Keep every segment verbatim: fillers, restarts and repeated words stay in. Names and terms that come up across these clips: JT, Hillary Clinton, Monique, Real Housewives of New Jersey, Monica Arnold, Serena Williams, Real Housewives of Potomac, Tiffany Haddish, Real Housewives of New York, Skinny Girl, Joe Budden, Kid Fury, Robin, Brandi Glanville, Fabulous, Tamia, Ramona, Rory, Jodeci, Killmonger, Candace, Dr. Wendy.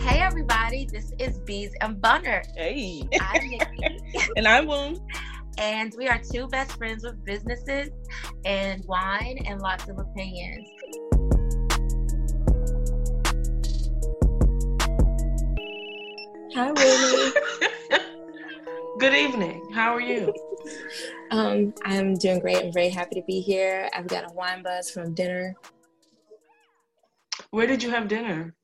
Hey everybody, this is Bees and Bunner. Hey. I'm Nikki. And I'm Woom. And we are two best friends with businesses and wine and lots of opinions. Hi, Willie. Good evening. How are you? Um, I'm doing great. I'm very happy to be here. I've got a wine buzz from dinner. Where did you have dinner?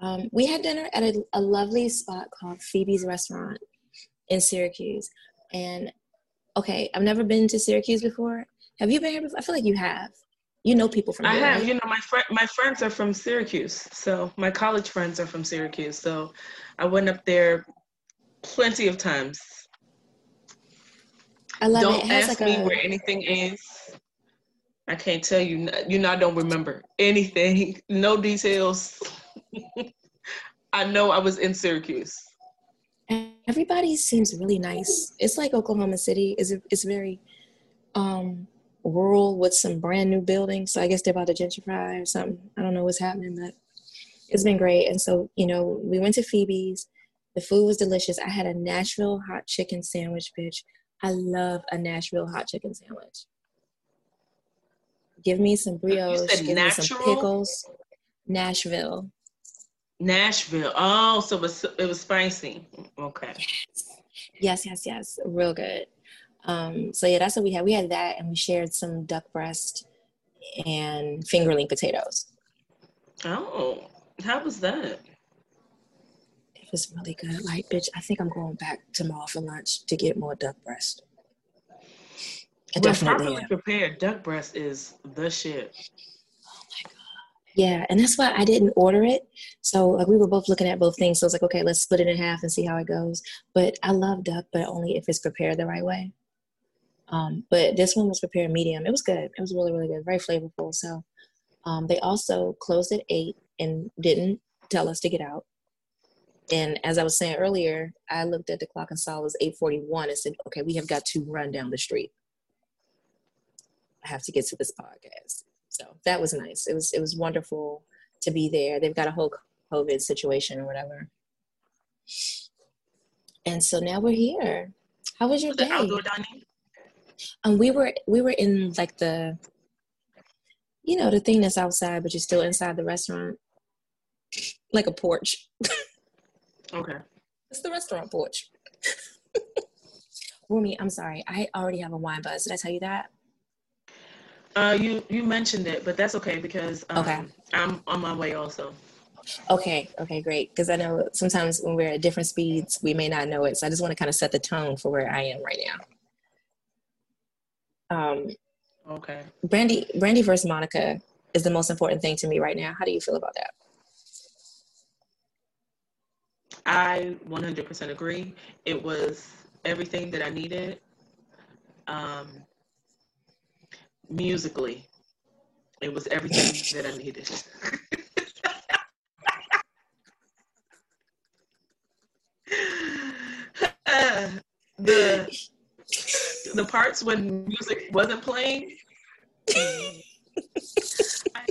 Um, we had dinner at a, a lovely spot called Phoebe's Restaurant in Syracuse. And, okay, I've never been to Syracuse before. Have you been here before? I feel like you have. You know people from here. I have. Right? You know, my fr- my friends are from Syracuse. So my college friends are from Syracuse. So I went up there plenty of times. I love don't it. Don't ask like me a- where anything is. I can't tell you. You know, I don't remember anything. No details. I know I was in Syracuse. Everybody seems really nice. It's like Oklahoma City. It's, it's very um, rural with some brand new buildings. So I guess they're about to gentrify or something. I don't know what's happening, but it's been great. And so, you know, we went to Phoebe's. The food was delicious. I had a Nashville hot chicken sandwich, bitch. I love a Nashville hot chicken sandwich. Give me some brioche. Give natural? Me some pickles. Nashville. Nashville. Oh, so it was, it was spicy. Okay. Yes. yes, yes, yes. Real good. Um, so yeah, that's what we had. We had that, and we shared some duck breast and fingerling potatoes. Oh, how was that? It was really good. Like, bitch, I think I'm going back tomorrow for lunch to get more duck breast. I well, properly prepared duck breast is the shit. Yeah, and that's why I didn't order it. So, like, we were both looking at both things. So, I was like, okay, let's split it in half and see how it goes. But I love duck, but only if it's prepared the right way. Um, but this one was prepared medium. It was good. It was really, really good. Very flavorful. So, um, they also closed at eight and didn't tell us to get out. And as I was saying earlier, I looked at the clock and saw it was eight forty-one and said, okay, we have got to run down the street. I have to get to this podcast. So that was nice. It was it was wonderful to be there. They've got a whole COVID situation or whatever. And so now we're here. How was your day? Um, we were we were in like the, you know, the thing that's outside, but you're still inside the restaurant, like a porch. Okay. It's the restaurant porch. Rumi, I'm sorry. I already have a wine buzz. Did I tell you that? Uh, you, you mentioned it, but that's okay because um, okay. I'm on my way also. Okay, okay, great. Because I know sometimes when we're at different speeds, we may not know it. So I just want to kind of set the tone for where I am right now. Um, okay. Brandy, Brandy versus Monica is the most important thing to me right now. How do you feel about that? I one hundred percent agree. It was everything that I needed. Um. Musically, it was everything that I needed. uh, the the parts when music wasn't playing, I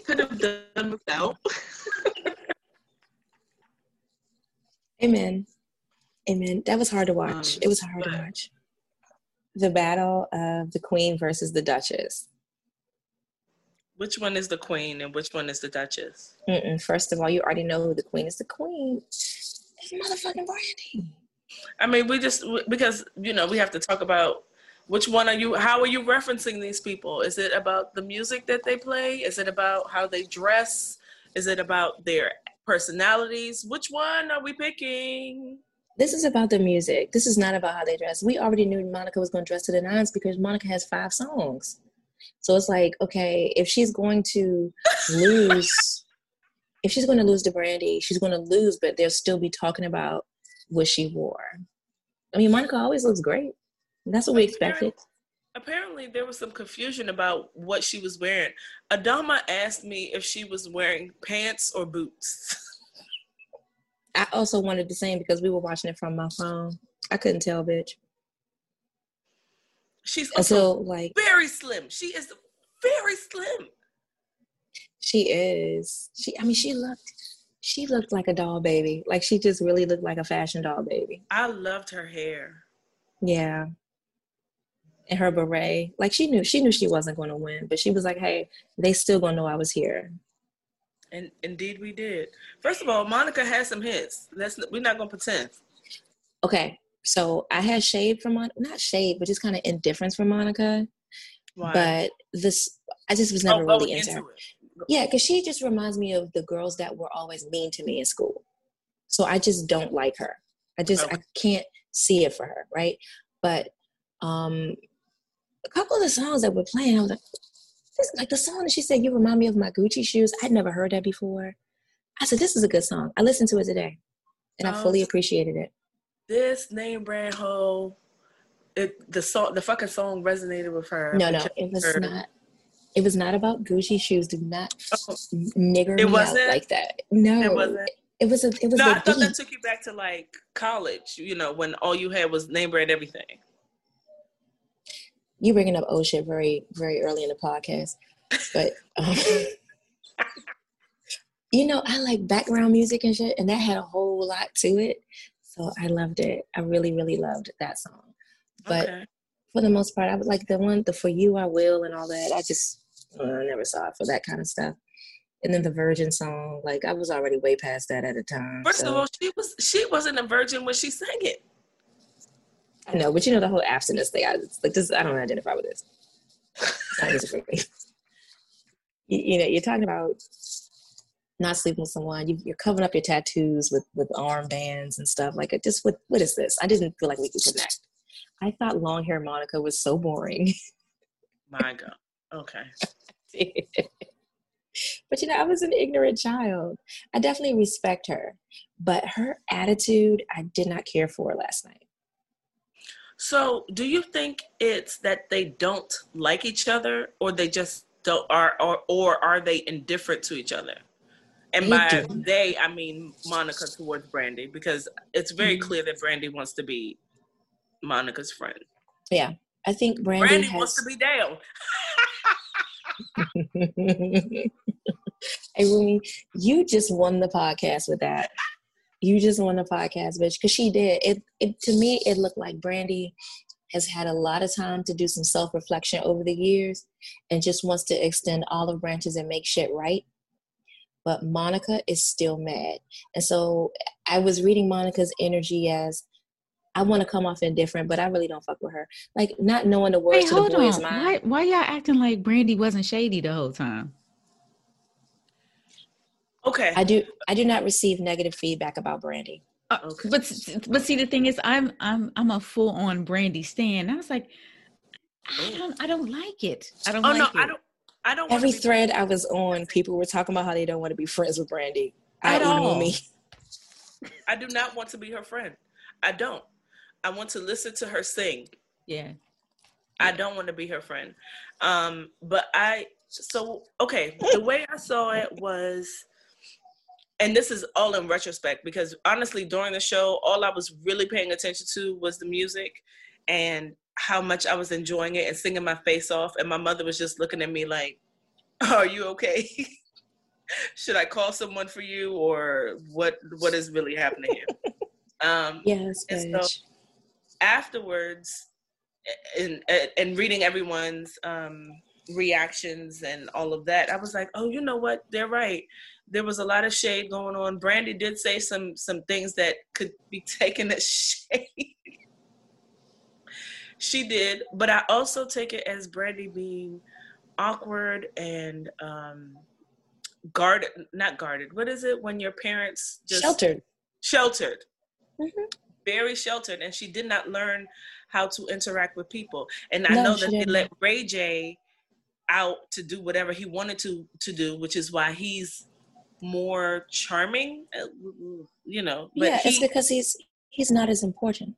could have done without. Amen. Amen. That was hard to watch. Um, it was hard but, to watch. The battle of the Queen versus the Duchess. Which one is the queen and which one is the duchess? Mm-mm. First of all, you already know who the queen is. The queen is motherfucking Brandy. I mean, we just, because, you know, we have to talk about which one are you, how are you referencing these people? Is it about the music that they play? Is it about how they dress? Is it about their personalities? Which one are we picking? This is about the music. This is not about how they dress. We already knew Monica was going to dress to the nines because Monica has five songs. So it's like, okay, if she's going to lose, if she's going to lose to Brandy, she's going to lose, but they'll still be talking about what she wore. I mean, Monica always looks great. That's what we expected. Apparently, there was some confusion about what she was wearing. Adama asked me if she was wearing pants or boots. I also wanted the same because we were watching it from my phone. I couldn't tell, bitch. She's also so, like, very slim. She is very slim. She is. She. I mean, she looked. She looked like a doll baby. Like, she just really looked like a fashion doll baby. I loved her hair. Yeah. And her beret. Like, she knew. She knew she wasn't going to win, but she was like, "Hey, they still gonna know I was here." And indeed, we did. First of all, Monica has some hits. Let's. We're not gonna pretend. Okay. So I had shade from Monica, not shade, but just kind of indifference from Monica. Why? But this, I just was never oh, really oh, into her. It. Yeah, because she just reminds me of the girls that were always mean to me in school. So I just don't like her. I just, okay. I can't see it for her, right? But um, a couple of the songs that were playing, I was like, this, like the song that she said, "You remind me of my Gucci shoes." I'd never heard that before. I said, this is a good song. I listened to it today, and oh. I fully appreciated it. This name brand ho, it the song, the fucking song resonated with her. No, no, it was her. not. It was not about Gucci shoes. Do not oh, nigger it me wasn't, out like that. No, it wasn't. It was a. It was. No, a I thought beat. That took you back to like college. You know, when all you had was name brand everything. You bringing up old shit very, very early in the podcast, but um, you know, I like background music and shit, and that had a whole lot to it. So I loved it. I really, really loved that song. But okay. For the most part, I would like the one, the For You, I Will, and all that. I just, well, I never saw it for that kind of stuff. And then the Virgin song, like I was already way past that at the time. First so. of all, she, was, she wasn't a virgin when she sang it. I know, but you know, the whole abstinence thing, I, like, this, I don't identify with this. It's not easy for me. You, you know, you're talking about not sleeping with someone, you, you're covering up your tattoos with, with armbands and stuff. Like, it just, what, what is this? I didn't feel like we could connect. I thought long hair Monica was so boring. My God. Okay. But, you know, I was an ignorant child. I definitely respect her. But her attitude, I did not care for last night. So, do you think it's that they don't like each other, or they just don't, or, or, or are they indifferent to each other? And by they, I mean Monica towards Brandy, because it's very mm-hmm. clear that Brandy wants to be Monica's friend. Yeah, I think Brandy, Brandy has... wants to be Dale. Hey, Rumi, you just won the podcast with that. You just won the podcast, bitch, because she did. It, it to me, it looked like Brandy has had a lot of time to do some self-reflection over the years and just wants to extend olive branches and make shit right. But Monica is still mad. And so I was reading Monica's energy as, I want to come off indifferent, but I really don't fuck with her. Like, not knowing the words hey, to the boy's mind. Why, why y'all acting like Brandy wasn't shady the whole time? Okay. I do I do not receive negative feedback about Brandy. Uh, okay. But but see, the thing is, I'm I'm I'm a full-on Brandy stan. I was like, I don't I don't like it. I don't oh, like no, it. I don't I don't Every be- thread I was on, people were talking about how they don't want to be friends with Brandy. At I all. Me. I do not want to be her friend. I don't. I want to listen to her sing. Yeah. I don't want to be her friend. Um, but I, so, okay. The way I saw it was, and this is all in retrospect, because honestly, during the show, all I was really paying attention to was the music and how much I was enjoying it and singing my face off. And my mother was just looking at me like, are you okay? Should I call someone for you? Or what? What is really happening here? Um, yes, and so afterwards, and, and reading everyone's um, reactions and all of that, I was like, oh, you know what? They're right. There was a lot of shade going on. Brandy did say some some things that could be taken as shade. She did, but I also take it as Brandy being awkward and um, guarded, not guarded. What is it when your parents just... Sheltered. Sheltered. Mm-hmm. Very sheltered. And she did not learn how to interact with people. And I no, know that they let Ray J out to do whatever he wanted to, to do, which is why he's more charming, you know. But yeah, he, it's because he's he's not as important.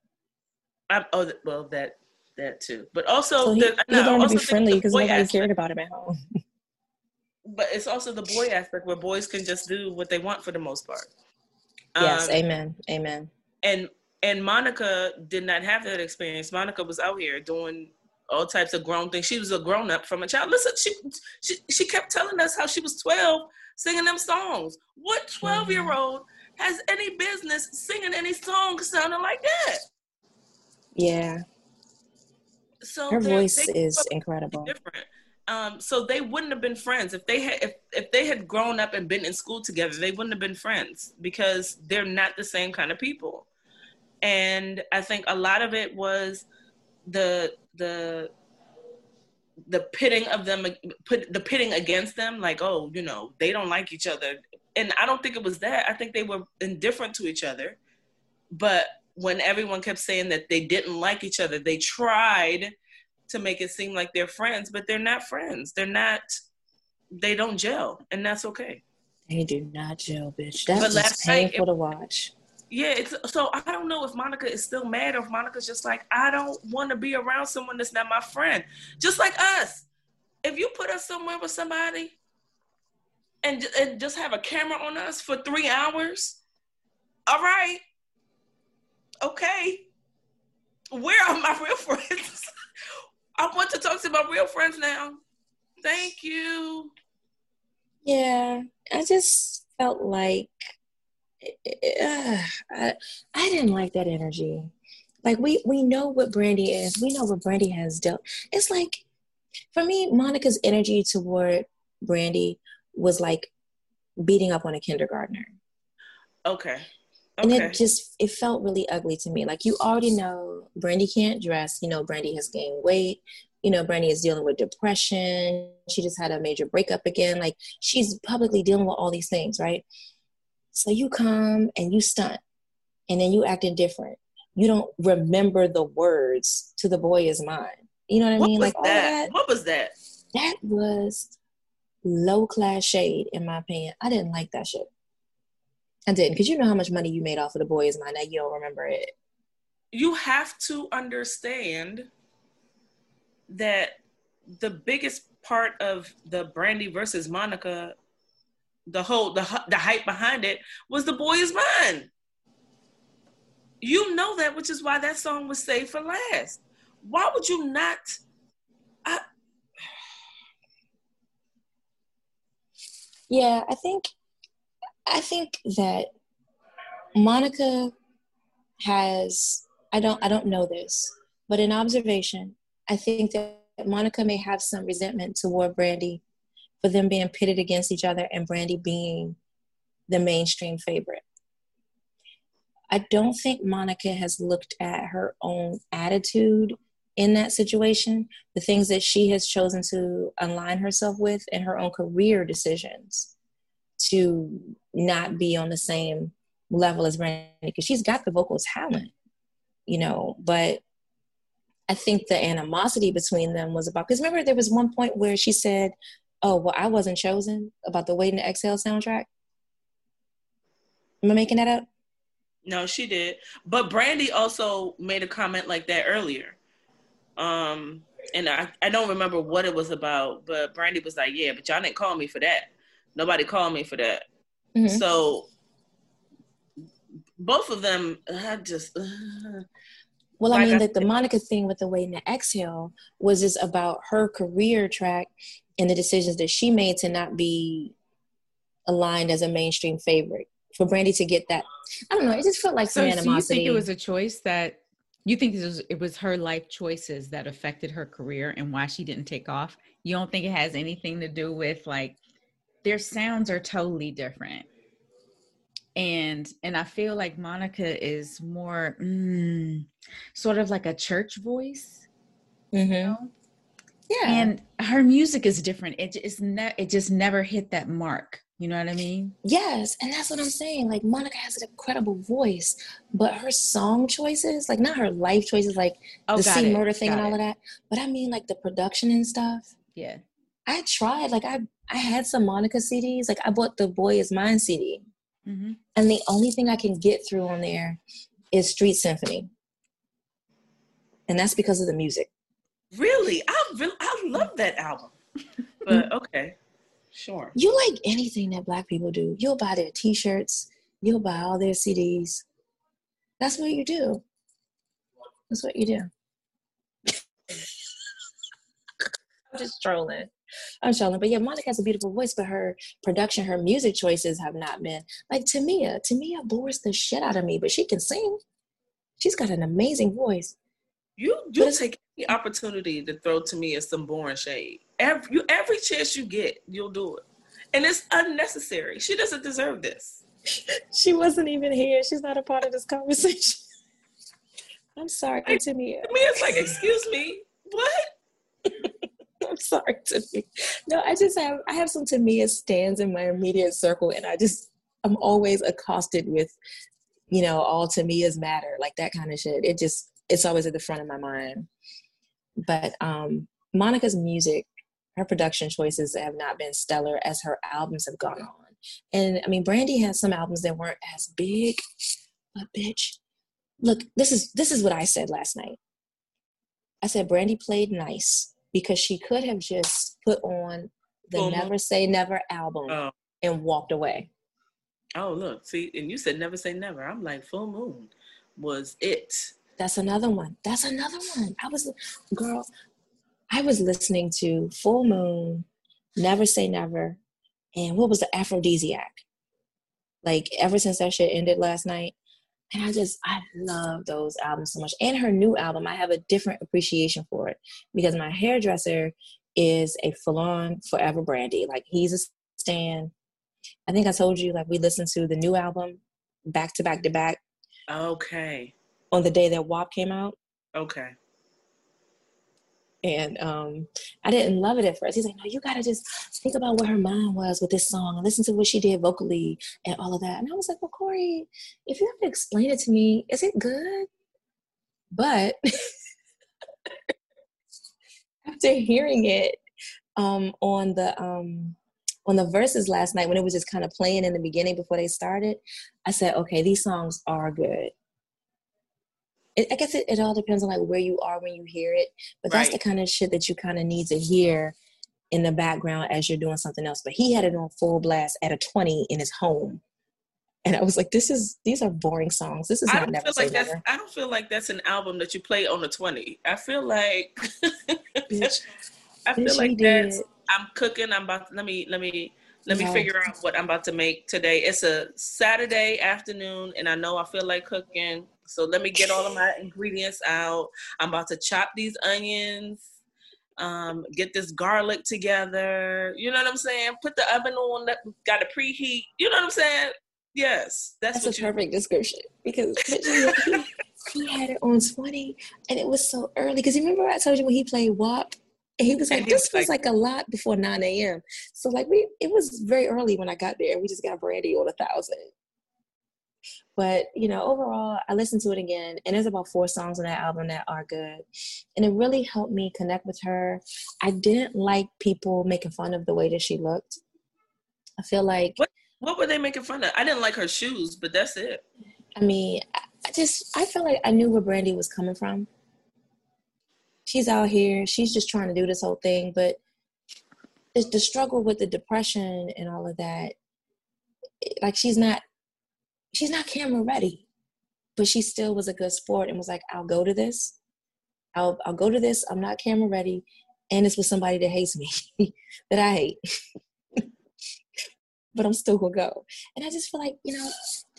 I'm, oh, well, that that too. But also, so he, the, no, he learned also to be friendly because nobody aspect. cared about him at home. But it's also the boy aspect where boys can just do what they want for the most part. Yes, um, amen, amen. And and Monica did not have that experience. Monica was out here doing all types of grown things. She was a grown up from a child. Listen, she she she kept telling us how she was twelve singing them songs. What twelve year old has any business singing any song sounding like that? Yeah. So her voice is incredible. Different. Um, so they wouldn't have been friends if they had if, if they had grown up and been in school together. They wouldn't have been friends because they're not the same kind of people. And I think a lot of it was the the the pitting of them, put the pitting against them, like, oh, you know, they don't like each other. And I don't think it was that. I think they were indifferent to each other. But when everyone kept saying that they didn't like each other, they tried to make it seem like they're friends, but they're not friends. They're not, they don't gel, and that's okay. They do not gel, bitch. That's just painful to watch. Yeah, it's, so I don't know if Monica is still mad or if Monica's just like, I don't want to be around someone that's not my friend. Just like us. If you put us somewhere with somebody and, and just have a camera on us for three hours, all right, okay, where are my real friends? I want to talk to my real friends now. Thank you. Yeah, I just felt like... Uh, I, I didn't like that energy. Like we we know what Brandy is. We know what Brandy has dealt. It's like, for me, Monica's energy toward Brandy was like beating up on a kindergartner. Okay. Okay. And it just it felt really ugly to me. Like, you already know Brandy can't dress. You know Brandy has gained weight. You know Brandy is dealing with depression. She just had a major breakup again. Like, she's publicly dealing with all these things, right? So you come and you stunt, and then you act indifferent. You don't remember the words to "The Boy Is Mine." You know what I what mean? Like, that? All that. What was that? That was low class shade, in my opinion. I didn't like that shit. I didn't, because you know how much money you made off of "The Boy Is Mine." Now you don't remember it. You have to understand that the biggest part of the Brandy versus Monica, the whole, the the hype behind it was "The Boy Is Mine." You know that, which is why that song was saved for last. Why would you not? I... Yeah, I think, I think that Monica has, I don't, I don't know this, but in observation, I think that Monica may have some resentment toward Brandy for them being pitted against each other and Brandy being the mainstream favorite. I don't think Monica has looked at her own attitude in that situation, the things that she has chosen to align herself with, and her own career decisions to not be on the same level as Brandy, because she's got the vocal talent, you know, but I think the animosity between them was about, because remember there was one point where she said, oh, well, I wasn't chosen, about the Waiting to Exhale soundtrack. Am I making that up? No, she did. But Brandy also made a comment like that earlier. Um, and I, I don't remember what it was about, but Brandy was like, yeah, but y'all didn't call me for that. Nobody called me for that. Mm-hmm. So both of them, I just... Uh, Well, I mean, that the Monica thing with the Waiting to Exhale was just about her career track and the decisions that she made to not be aligned as a mainstream favorite. For Brandy to get that, I don't know, it just felt like some animosity. So you think it was a choice that You think this was, it was her life choices that affected her career and why she didn't take off? You don't think it has anything to do with, like, their sounds are totally different. And and I feel like Monica is more mm, sort of like a church voice. Mm-hmm. You know? Yeah. And her music is different. It just, ne- it just never hit that mark. You know what I mean? Yes. And that's what I'm saying. Like, Monica has an incredible voice, but her song choices, like, not her life choices, like oh, the C murder thing got and all it. of that. But I mean, like, the production and stuff. Yeah. I tried. Like, I, I had some Monica C Ds. Like, I bought the Boy Is Mine C D. Mm-hmm. And the only thing I can get through on there is Street Symphony. And that's because of the music. Really? I really, I love that album. But okay. Sure. You like anything that Black people do. You'll buy their T-shirts. You'll buy all their C Ds. That's what you do. That's what you do. I'm just trolling. I'm trolling. But yeah, Monica has a beautiful voice, but her production, her music choices have not been. Like Tamia. Tamia bores the shit out of me, but she can sing. She's got an amazing voice. You do take the opportunity to throw Tamia some boring shade. Every, you, every chance you get, you'll do it. And it's unnecessary. She doesn't deserve this. She wasn't even here. She's not a part of this conversation. I'm sorry, like, Tamia. Tamia's like, excuse me, what? I'm sorry, Tamia. No, I just have, I have some Tamia stands in my immediate circle, and I just, I'm always accosted with, you know, all Tamia's matter, like that kind of shit. It just... It's always at the front of my mind. But um, Monica's music, her production choices have not been stellar as her albums have gone on. And I mean, Brandy has some albums that weren't as big, but bitch, look, this is this is what I said last night. I said Brandy played nice because she could have just put on the oh, Never Say Never album oh. and walked away. Oh, look, see, and you said Never Say Never. I'm like, Full Moon was it. That's another one. That's another one. I was, girl, I was listening to Full Moon, Never Say Never, and what was the Aphrodisiac? Like, ever since that shit ended last night. And I just, I love those albums so much. And her new album, I have a different appreciation for it because my hairdresser is a full-on forever Brandy. Like, he's a stan. I think I told you, like, we listened to the new album back to back to back. Okay. On the day that W A P came out. Okay. And um, I didn't love it at first. He's like, no, you got to just think about what her mind was with this song and listen to what she did vocally and all of that. And I was like, well, Corey, if you have to explain it to me, is it good? But after hearing it um, on the um, on the verses last night, when it was just kind of playing in the beginning before they started, I said, okay, these songs are good. I guess it, it all depends on like where you are when you hear it, but that's right. The kind of shit that you kind of need to hear in the background as you're doing something else. But he had it on full blast at a twenty in his home, and I was like, "This is these are boring songs. This is not never feel like that's, I don't feel like that's an album that you play on a twenty. I feel like Bitch. I feel Bitch, like that's did. I'm cooking. I'm about to, let me let me let me yeah. figure out what I'm about to make today. It's a Saturday afternoon, and I know I feel like cooking. So let me get all of my ingredients out. I'm about to chop these onions, um, get this garlic together. You know what I'm saying? Put the oven on, got to preheat. You know what I'm saying? Yes. That's, that's a perfect description because he, he had it on twenty and it was so early. Because you remember I told you when he played W A P? And he was like, this was feels like, like a lot before nine a.m. So like we, it was very early when I got there. We just got Brandy on a thousand. But, you know, overall, I listened to it again, and there's about four songs on that album that are good. And it really helped me connect with her. I didn't like people making fun of the way that she looked. I feel like... What, what were they making fun of? I didn't like her shoes, but that's it. I mean, I just, I feel like I knew where Brandy was coming from. She's out here. She's just trying to do this whole thing. But it's the struggle with the depression and all of that. Like, she's not... She's not camera ready, but she still was a good sport and was like, I'll go to this. I'll I'll go to this. I'm not camera ready. And it's with somebody that hates me, that I hate. But I'm still going to go. And I just feel like, you know,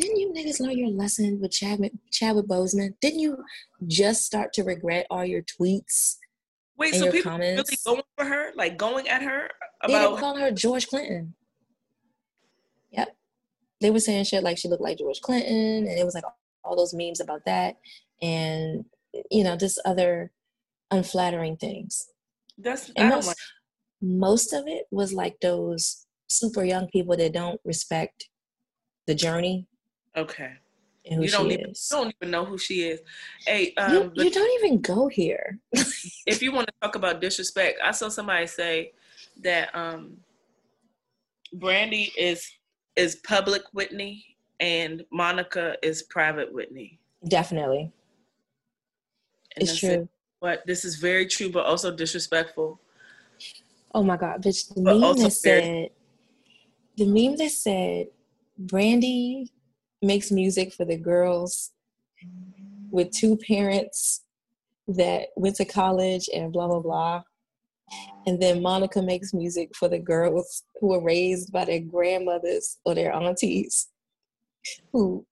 didn't you niggas learn your lesson with Chadwick, Chadwick Boseman? Didn't you just start to regret all your tweets? Wait, and so your people comments? Really going for her? Like going at her? About- they were calling her George Clinton. Yep. They were saying shit like she looked like George Clinton, and it was like all those memes about that, and, you know, just other unflattering things. That's, and most, like- most of it was like those super young people that don't respect the journey. Okay. And who you don't she even, is. You don't even know who she is. Hey, um, you, you don't even go here. If you want to talk about disrespect, I saw somebody say that um, Brandy is is public Whitney and Monica is private Whitney. Definitely. And it's true. It. But this is very true, but also disrespectful. Oh my God, bitch! The but meme that said, very- the meme that said, Brandy makes music for the girls with two parents that went to college and blah, blah, blah. And then Monica makes music for the girls who were raised by their grandmothers or their aunties who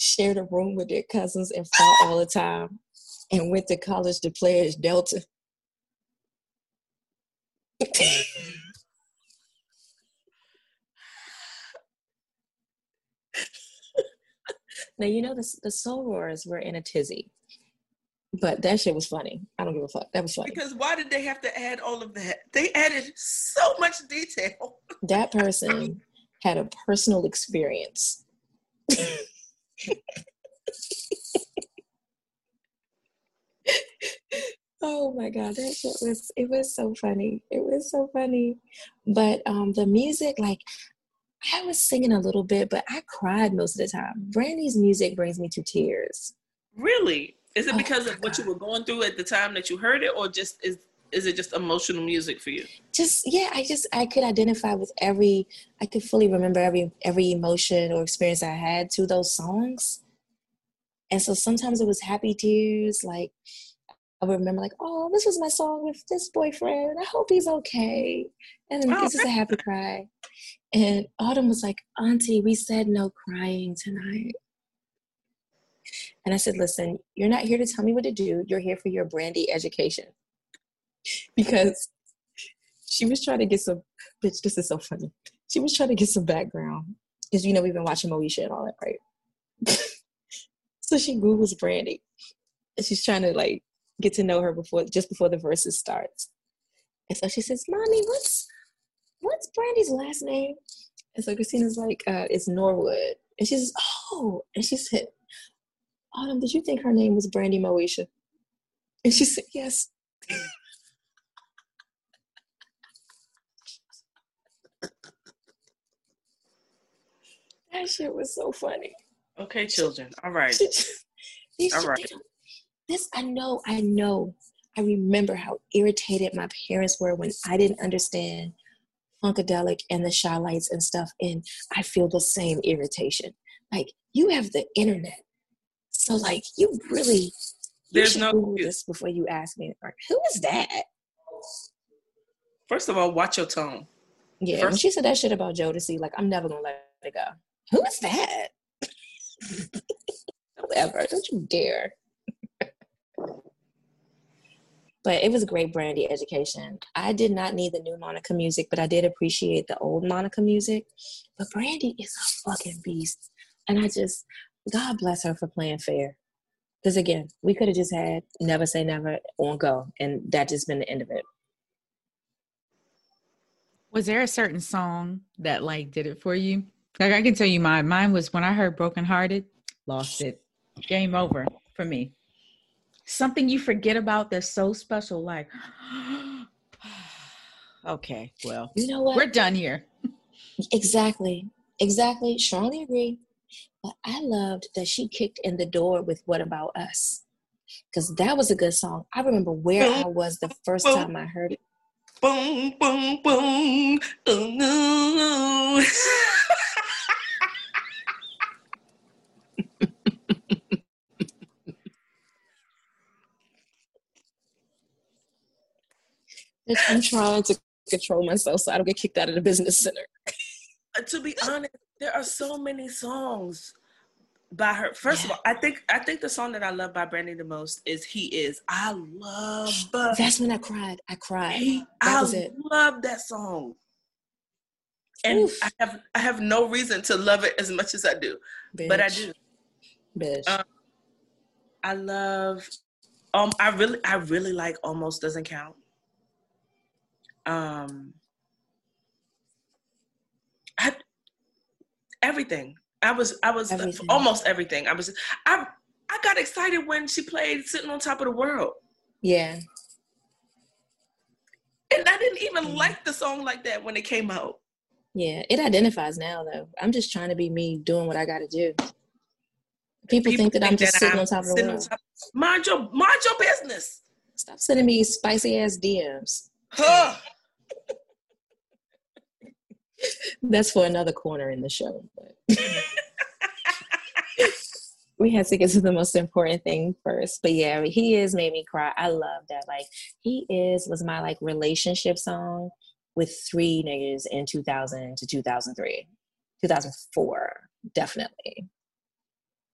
shared a room with their cousins and fought all the time and went to college to play as Delta. Now, you know, the, the Soul Roars were in a tizzy, but that shit was funny. I don't give a fuck. That was funny. Because why did they have to add all of that? They added so much detail. That person had a personal experience. Oh my God, that shit was, it was so funny. It was so funny. But um, the music, like, I was singing a little bit, but I cried most of the time. Brandy's music brings me to tears. Really? Is it because oh of what God. you were going through at the time that you heard it, or just is is it just emotional music for you? Just yeah, I just I could identify with every. I could fully remember every every emotion or experience I had to those songs, and so sometimes it was happy tears. Like I would remember, like, oh, this was my song with this boyfriend. I hope he's okay. And then oh, this is a happy cry. And Autumn was like, Auntie, we said no crying tonight. And I said, listen, you're not here to tell me what to do. You're here for your Brandy education. Because she was trying to get some, bitch, this is so funny. She was trying to get some background. Because, you know, we've been watching Moesha and all that, right? So she Googles Brandy. And she's trying to, like, get to know her before, just before the verses starts. And so she says, Mommy, what's... what's Brandy's last name? And so Christina's like, uh, it's Norwood. And she says, oh. And she said, Autumn, did you think her name was Brandy Moesha? And she said, yes. That shit was so funny. Okay, children. All right. These All right. This, I know, I know. I remember how irritated my parents were when I didn't understand Funkadelic and the Shy Lights and stuff, and I feel the same irritation. Like, you have the internet, so like you really you there's no Google this before you ask me. Like, who is that? First of all, watch your tone. Yeah, first- when she said that shit about Jodeci, like I'm never gonna let it go. Who is that? Don't ever, don't you dare. But it was a great Brandy education. I did not need the new Monica music, but I did appreciate the old Monica music. But Brandy is a fucking beast. And I just, God bless her for playing fair. Because again, we could have just had Never Say Never on Go. And that just been the end of it. Was there a certain song that like did it for you? Like I can tell you mine. Mine was when I heard Broken Hearted, lost it. Game over for me. Something you forget about that's so special, like, okay, well, you know what? We're done here. Exactly. Exactly. Strongly agree. But I loved that she kicked in the door with What About Us? Because that was a good song. I remember where boom, I was the first boom, time I heard it. Boom, boom, boom. Ooh, ooh, ooh. I'm trying to control myself so I don't get kicked out of the business center. To be honest, there are so many songs by her. First yeah. of all, I think I think the song that I love by Brandy the most is "He Is." I love. That's when I cried. I cried. He, that I was it. love that song. And Oof. I have I have no reason to love it as much as I do, Bitch. but I do. Bitch. Um, I love. Um, I really, I really like Almost Doesn't Count. Um, I everything. I was, I was everything. almost everything. I was, I, I got excited when she played "Sitting on Top of the World." Yeah. And I didn't even yeah. like the song like that when it came out. Yeah, it identifies now though. I'm just trying to be me, doing what I got to do. People, People think that think I'm just that sitting, I'm on, top sitting on top of the world. Mind your, mind your business. Stop sending me spicy ass D Ms. Huh. That's for another corner in the show. But we had to get to the most important thing first. But yeah, "He Is" made me cry. I love that. Like, "He Is" was my like relationship song with three niggas in two thousand to two thousand three, two thousand four, definitely.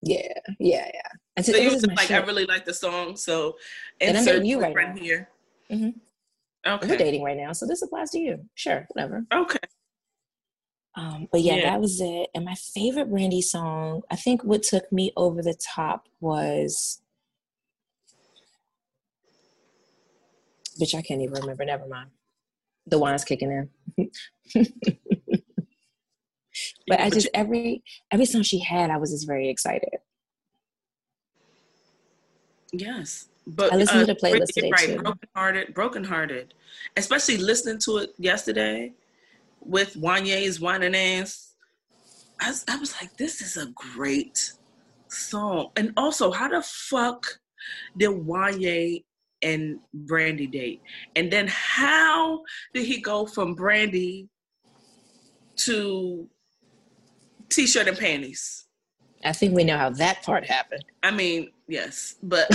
Yeah, yeah, yeah. And so so you was like, shit. I really like the song, so and I'm dating you right, right now. Here. Mm-hmm. Okay. We're dating right now, so this applies to you. Sure, whatever. Okay. Um, but yeah, yeah, that was it. And my favorite Brandy song, I think what took me over the top was, bitch, I can't even remember. Never mind. The wine's kicking in. But I just, every every song she had, I was just very excited. Yes. But I listened uh, to the playlist today, right, too. Brokenhearted, brokenhearted. Especially listening to it yesterday with Wanye's Wine and Ass. I was, I was like, this is a great song. And also, how the fuck did Wanye and Brandy date? And then how did he go from Brandy to T-shirt and panties? I think we know how that part happened. I mean, yes, but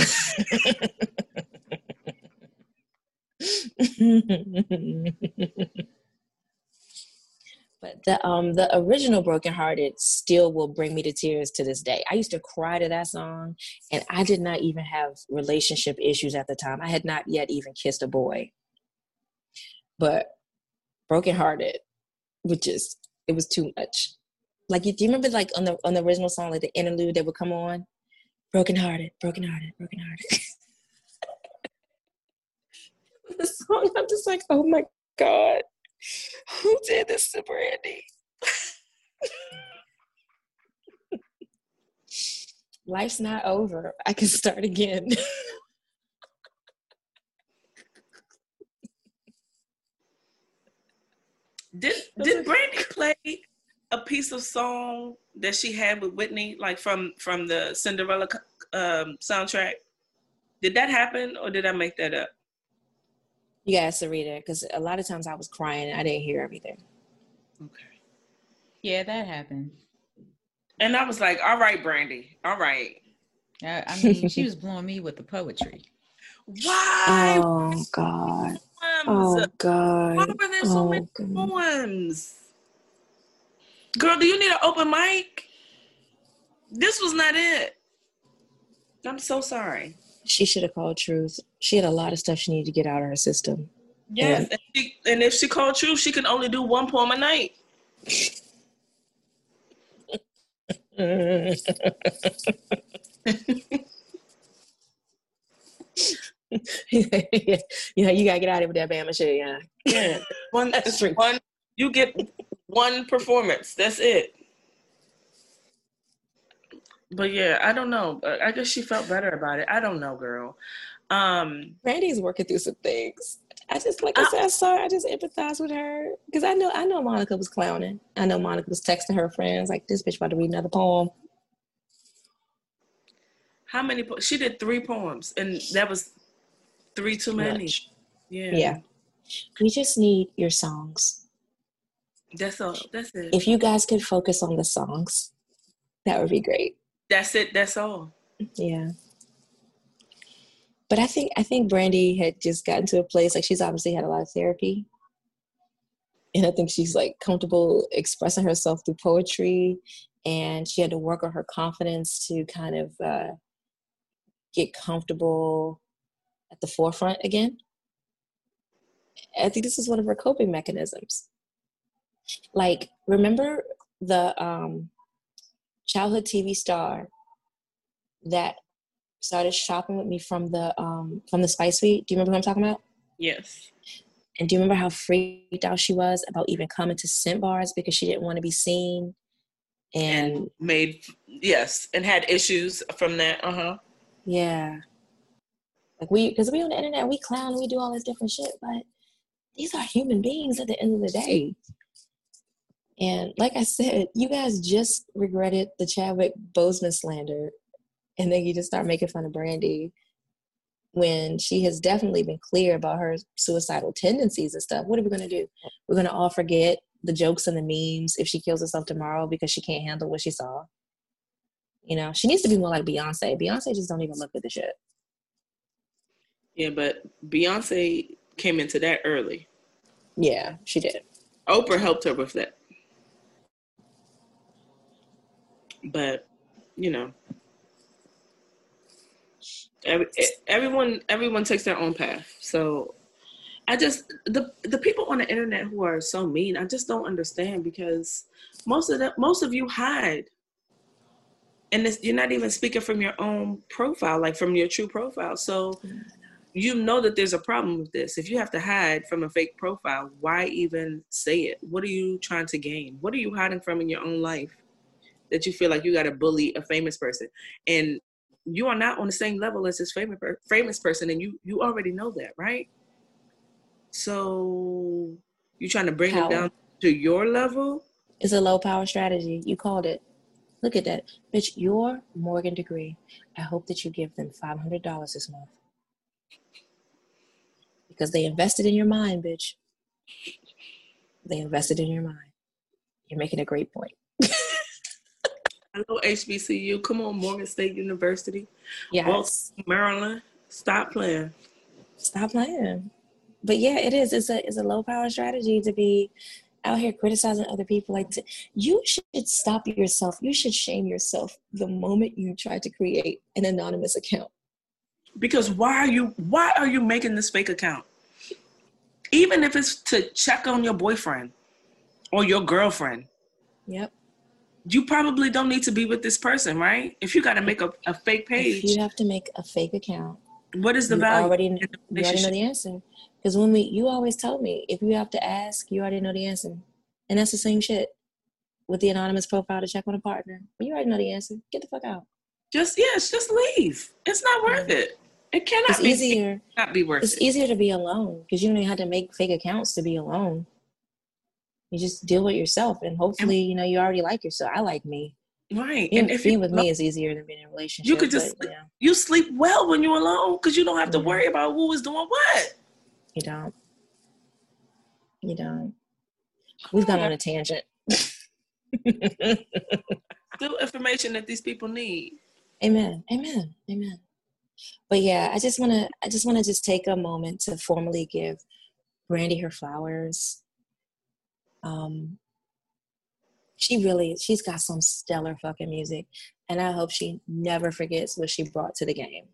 but the um the original "Brokenhearted" still will bring me to tears to this day. I used to cry to that song, and I did not even have relationship issues at the time. I had not yet even kissed a boy, but "Brokenhearted" would just, it was too much. Like, do you remember, like, on the on the original song, like, the interlude that would come on? "Brokenhearted, brokenhearted, brokenhearted." The song, I'm just like, oh, my God. Who did this to Brandy? Life's not over. I can start again. Did, did Brandy play a piece of song that she had with Whitney, like from, from the Cinderella um, soundtrack? Did that happen, or did I make that up? You gotta read it, because a lot of times I was crying and I didn't hear everything. Okay. Yeah, that happened. And I was like, all right, Brandy, all right. I, I mean, she was blowing me with the poetry. Why? Oh, God. Oh, God. Why were there so oh, many God. poems? Girl, do you need an open mic? This was not it. I'm so sorry. She should have called Truth. She had a lot of stuff she needed to get out of her system. Yes, and, and, she, and if she called Truth, she can only do one poem a night. Yeah, you gotta get out of here with that Bama shit, yeah. Yeah, one, that's one. You get one performance. That's it. But yeah, I don't know. I guess she felt better about it. I don't know, girl. Um, Brandy's working through some things. I just, like I, I said, I saw her. I just empathize with her. Because I know I know Monica was clowning. I know Monica was texting her friends, like, this bitch about to read another poem. How many po- She did three poems, and that was three too many. Much. Yeah. Yeah. We just need your songs. That's all. That's it. If you guys could focus on the songs, that would be great. That's it. That's all. Yeah. But I think I think Brandy had just gotten to a place, like, she's obviously had a lot of therapy. And I think she's, like, comfortable expressing herself through poetry and she had to work on her confidence to kind of uh, get comfortable at the forefront again. I think this is one of her coping mechanisms. Like, remember the um, childhood T V star that started shopping with me from the um, from the Spice Suite? Do you remember who I'm talking about? Yes. And do you remember how freaked out she was about even coming to scent bars because she didn't want to be seen? And, and made, yes, and had issues from that, uh-huh. Yeah. Like, we, because we on the internet, we clown, we do all this different shit, but these are human beings at the end of the day. And like I said, you guys just regretted the Chadwick Boseman slander, and then you just start making fun of Brandy when she has definitely been clear about her suicidal tendencies and stuff. What are we going to do? We're going to all forget the jokes and the memes if she kills herself tomorrow because she can't handle what she saw. You know, she needs to be more like Beyonce. Beyonce just don't even look at the shit. Yeah, but Beyonce came into that early. Yeah, she did. Oprah helped her with that. But, you know, every, everyone everyone takes their own path. So I just, the the people on the internet who are so mean, I just don't understand, because most of the, most of you hide. And it's, you're not even speaking from your own profile, like from your true profile. So you know that there's a problem with this. If you have to hide from a fake profile, why even say it? What are you trying to gain? What are you hiding from in your own life that you feel like you got to bully a famous person? And you are not on the same level as this famous famous person, and you you already know that, right? So you're trying to bring power. It down to your level? It's a low power strategy. You called it. Look at that. Bitch, your Morgan degree. I hope that you give them five hundred dollars this month. Because they invested in your mind, bitch. They invested in your mind. You're making a great point. Hello, H B C U. Come on, Morgan State University. Yes. Baltimore, Maryland. Stop playing. Stop playing. But yeah, it is. It's a, it's a low power strategy to be out here criticizing other people. Like, to, you should stop yourself. You should shame yourself the moment you try to create an anonymous account. Because why are you, why are you making this fake account? Even if it's to check on your boyfriend or your girlfriend. Yep. You probably don't need to be with this person, right? If you got to make a, a fake page. If you have to make a fake account. What is the you value? Already, you already know the answer. Because when we, you always tell me, if you have to ask, you already know the answer. And that's the same shit with the anonymous profile to check on a partner. When you already know the answer, get the fuck out. Just, yes, just leave. It's not worth yeah. it. It cannot it's be, easier, it cannot be worth it's it. It's easier to be alone because you don't even have to make fake accounts to be alone. You just deal with yourself, and hopefully, and, you know, you already like yourself. I like me. Right. Being, and if being you, with me is easier than being in a relationship. You could just, but, sleep, yeah. you sleep well when you're alone because you don't have to yeah. worry about who is doing what. You don't. You don't. We've gone on a tangent. Still information that these people need. Amen. Amen. Amen. But yeah, I just want to, I just want to just take a moment to formally give Brandy her flowers. Um, she really, she's got some stellar fucking music, and I hope she never forgets what she brought to the game.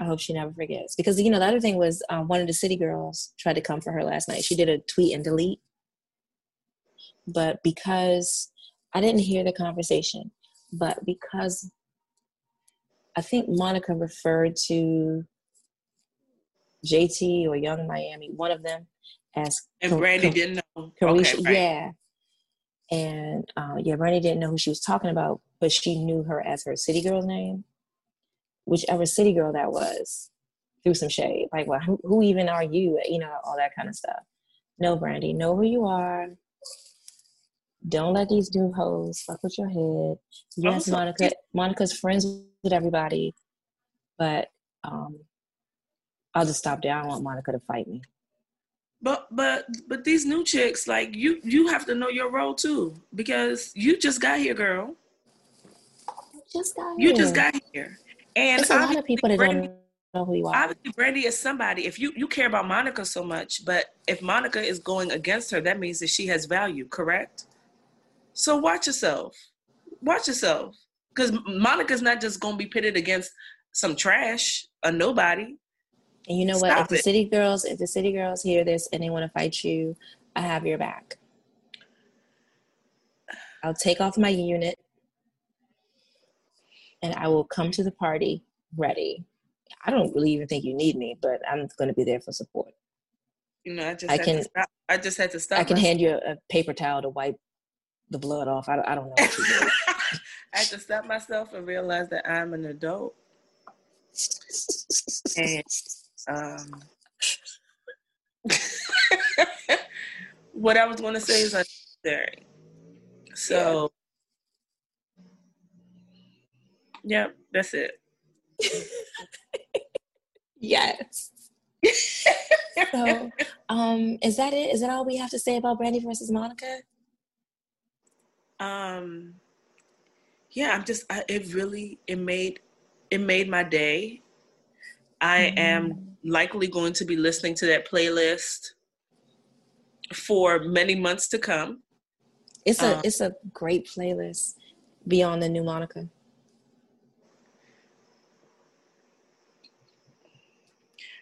I hope she never forgets, because, you know, the other thing was um, one of the City Girls tried to come for her last night. She did a tweet and delete, but because I didn't hear the conversation, but because I think Monica referred to J T or Young Miami, one of them, as and Brandy Car- didn't know. Carisha, okay, right. Yeah, and uh, yeah, Brandy didn't know who she was talking about, but she knew her as her City Girl name. Whichever City Girl that was, threw some shade. Like, well, who, who even are you? You know, all that kind of stuff. No, Brandy, know who you are. Don't let these new hoes fuck with your head. Yes, also, Monica. Monica's friends with everybody, but um, I'll just stop there. I don't want Monica to fight me. But but but these new chicks, like, you, you have to know your role too, because you just got here, girl. You just got here. You just got here. And it's a lot of people that Brandy, don't know who you are. Obviously, Brandy is somebody. If you, you care about Monica so much, but if Monica is going against her, that means that she has value, correct? So watch yourself. Watch yourself. Because Monica's not just going to be pitted against some trash or nobody. And you know Stop what? If it. the City Girls, if the City Girls hear this and they want to fight you, I have your back. I'll take off my unit and I will come to the party ready. I don't really even think you need me, but I'm going to be there for support. You know, I just I had can, to stop. I just had to stop. I can myself. hand you a, a paper towel to wipe the blood off. I, I don't know what you do. I had to stop myself and realize that I'm an adult. And um, what I was going to say is unnecessary. So, yeah. Yep, that's it. Yes. So, um, is that it? Is that all we have to say about Brandy versus Monica? Um, yeah, I'm just. I, it really. It made. It made my day. I mm. am likely going to be listening to that playlist for many months to come. It's a. Um, it's a great playlist. Beyond the new Monica.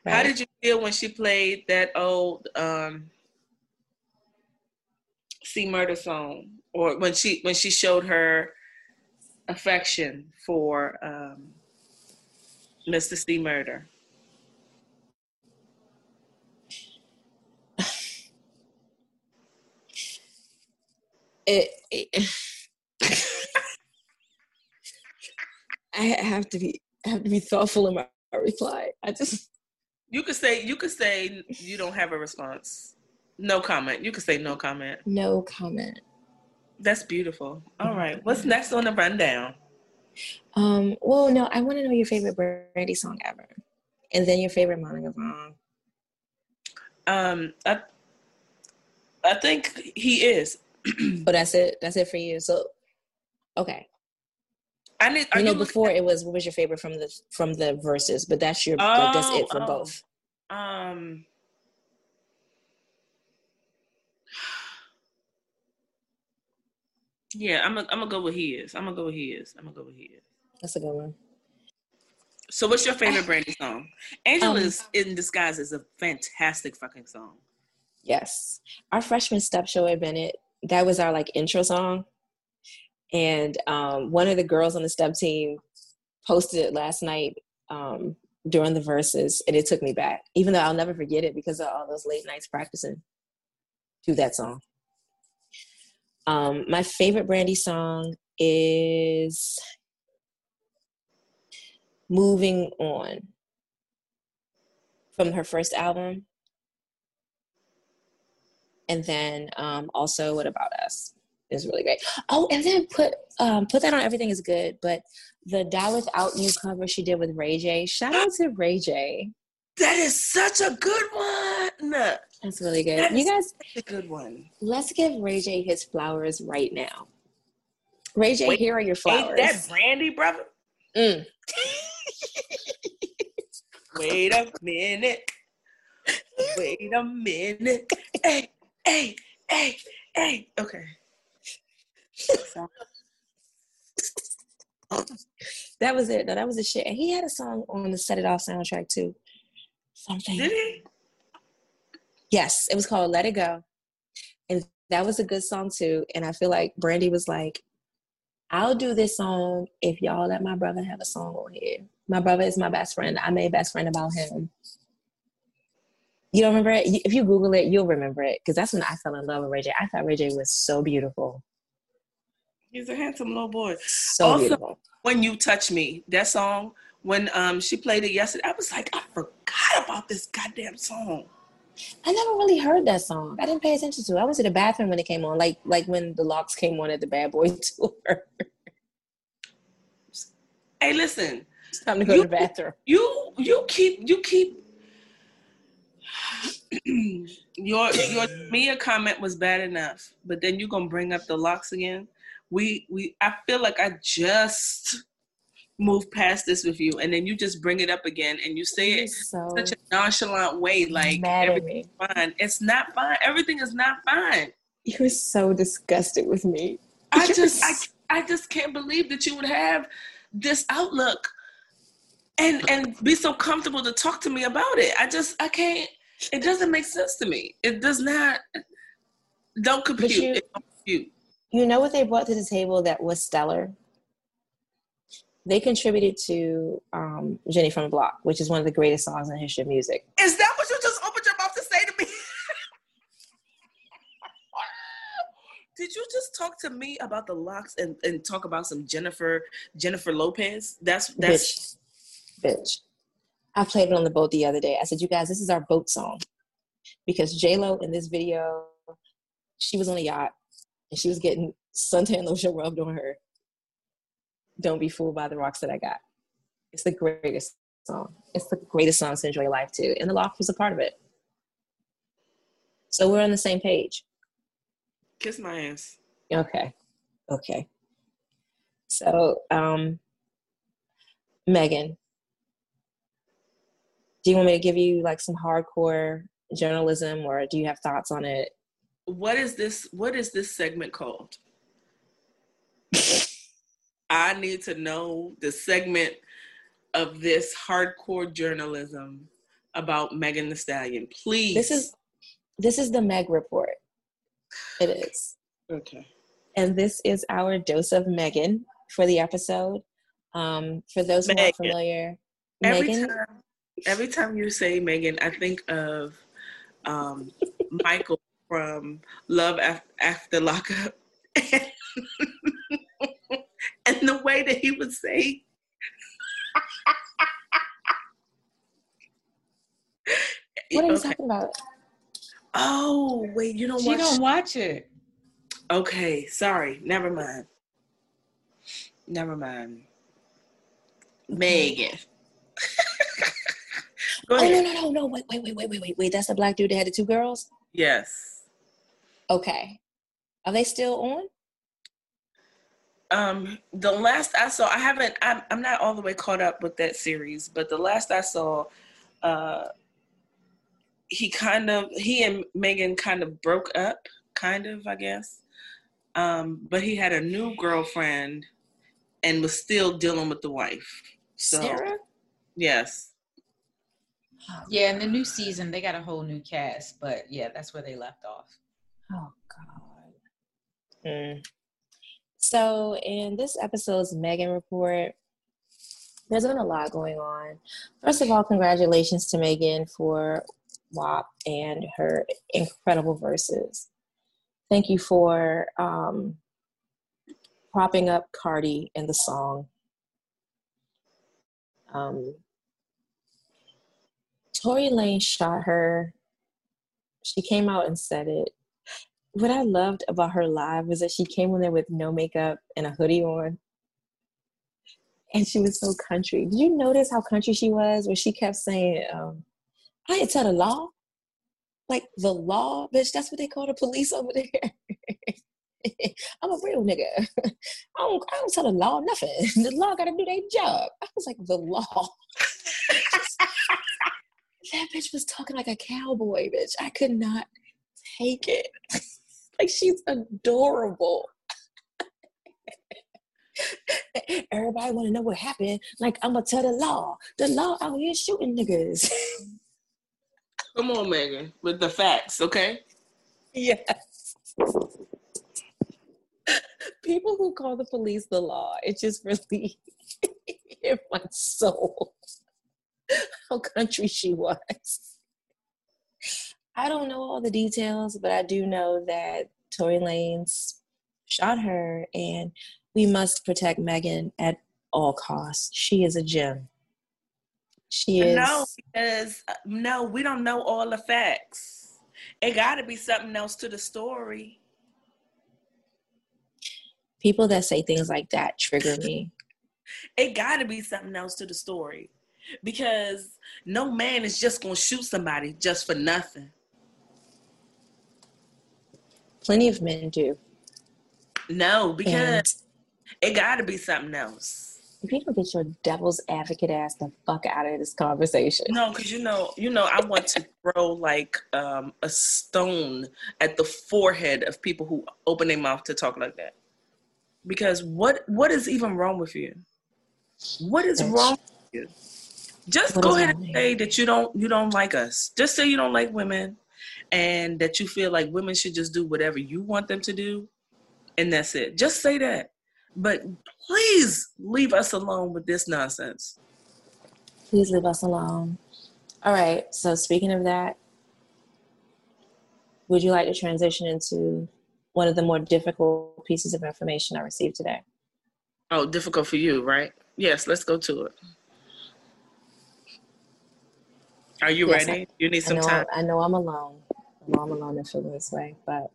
Right. How did you feel when she played that old um, "See Murder" song, or when she when she showed her affection for um, Mister C Murder? It, it I have to be I have to be thoughtful in my reply. I just. You could say you could say you don't have a response. No comment. You could say no comment. No comment. That's beautiful. All right. What's next on the rundown? Um, well, no, I want to know your favorite Brandy song ever. And then your favorite Monica song. Um, I I think he is. But that's it. That's it for you. So okay. I need, you know, you before at, it was what was your favorite from the from the verses, but that's your oh, like, that's it for oh. both. Um, yeah, I'm a, I'm gonna go with he is. I'm gonna go with he is. I'm gonna go with he is. That's a good one. So, what's your favorite I, Brandy song? Angela's um, in Disguise is a fantastic fucking song. Yes, our freshman step show at Bennett. That was our like intro song. And um, one of the girls on the step team posted it last night um, during the verses, and it took me back, even though I'll never forget it because of all those late nights practicing to that song. Um, my favorite Brandy song is Moving On from her first album. And then um, also What About Us? Is really great. Oh, and then put um, put that on Everything Is Good, but the Die Without You cover she did with Ray J. Shout out to Ray J. That is such a good one. That's really good. That you guys, such a good one. Let's give Ray J his flowers right now. Ray J, wait, here are your flowers. Ain't that Brandy, brother? Mm. Wait a minute. Wait a minute. Hey, hey, hey, hey. Okay. That was it. No, that was the shit. And he had a song on the Set It Off soundtrack too. Something. Did he? Yes, it was called Let It Go, and that was a good song too. And I feel like Brandy was like, "I'll do this song if y'all let my brother have a song on here. My brother is my best friend. I made Best Friend about him." You don't remember it? If you Google it, you'll remember it because that's when I fell in love with Ray J. I thought Ray J was so beautiful. He's a handsome little boy. So also, beautiful. When You Touch Me, that song, when um, she played it yesterday, I was like, I forgot about this goddamn song. I never really heard that song. I didn't pay attention to it. I was in the bathroom when it came on, like like when the Locks came on at the Bad Boy tour. Hey, listen. It's time to go you, to the bathroom. You you keep you keep your your Mia comment was bad enough, but then you're gonna bring up the Locks again. We we I feel like I just moved past this with you, and then you just bring it up again, and you say it so in such a nonchalant way, like everything's fine. It's not fine. Everything is not fine. You were so disgusted with me. I just, I, I just can't believe that you would have this outlook and and be so comfortable to talk to me about it. I just, I can't. It doesn't make sense to me. It does not. Don't compute. You, it don't compute. You know what they brought to the table that was stellar? They contributed to um, Jenny from the Block, which is one of the greatest songs in the history of music. Is that what you just opened your mouth to say to me? Did you just talk to me about the locks and, and talk about some Jennifer Jennifer Lopez? That's that's bitch. bitch. I played it on the boat the other day. I said, you guys, this is our boat song. Because J-Lo in this video, she was on a yacht and she was getting suntan lotion rubbed on her. Don't be fooled by the rocks that I got. It's the greatest song. It's the greatest song to enjoy your life to. And the loft was a part of it. So we're on the same page. Kiss my ass. Okay. Okay. So, um, Megan, do you want me to give you like some hardcore journalism or do you have thoughts on it? What is this? What is this segment called? I need to know the segment of this hardcore journalism about Megan Thee Stallion, please. This is this is the Meg Report. It is. Okay. And this is our dose of Megan for the episode. Um, for those who Megan. Aren't familiar, every Megan. Time, every time you say Megan, I think of um, Michael from Love After Lockup. And the way that he would say, "What are you okay. talking about?" Oh, wait, you don't she watch. You don't watch it. Okay, sorry. Never mind. Never mind. Megan. Go ahead. Oh no no no no! Wait wait wait wait wait wait wait! That's the black dude that had the two girls. Yes. Okay. Are they still on? Um, the last I saw, I haven't, I'm, I'm not all the way caught up with that series, but the last I saw, uh, he kind of, he and Megan kind of broke up, kind of, I guess. Um, but he had a new girlfriend and was still dealing with the wife. So, Sarah? Yes. Yeah, in the new season, they got a whole new cast, but yeah, that's where they left off. Oh, God. Mm. So in this episode's Megan Report, there's been a lot going on. First of all, congratulations to Megan for W A P and her incredible verses. Thank you for um, propping up Cardi in the song. Um, Tory Lanez shot her. She came out and said it. What I loved about her live was that she came in there with no makeup and a hoodie on. And she was so country. Did you notice how country she was? Where she kept saying, um, I had to tell the law. Like, the law? Bitch, that's what they call the police over there. I'm a real nigga. I don't, I don't tell the law nothing. The law got to do their job. I was like, the law. That bitch was talking like a cowboy, bitch. I could not take it. Like, she's adorable. Everybody want to know what happened. Like, I'm going to tell the law. The law out here shooting niggas. Come on, Megan, with the facts, okay? Yes. People who call the police the law, it just really hit my soul. How country she was. I don't know all the details, but I do know that Tory Lanez shot her, and we must protect Megan at all costs. She is a gem. She is. No, because no, we don't know all the facts. It got to be something else to the story. People that say things like that trigger me. It got to be something else to the story, because no man is just going to shoot somebody just for nothing. Plenty of men do. No, because and it got to be something else. If you don't get your devil's advocate ass the fuck out of this conversation. No, because you know, you know, I want to throw like um, a stone at the forehead of people who open their mouth to talk like that. because what what is even wrong with you? What is Bitch. wrong with you? Just what go ahead and say that you don't you don't like us. Just say you don't like women and that you feel like women should just do whatever you want them to do, and that's it. Just say that. But please leave us alone with this nonsense. Please leave us alone. All right. So speaking of that, would you like to transition into one of the more difficult pieces of information I received today? Oh, difficult for you, right? Yes, let's go to it. Are you yes, ready? I, you need some I time. I'm, I know I'm alone. I know I'm alone and feeling this way, but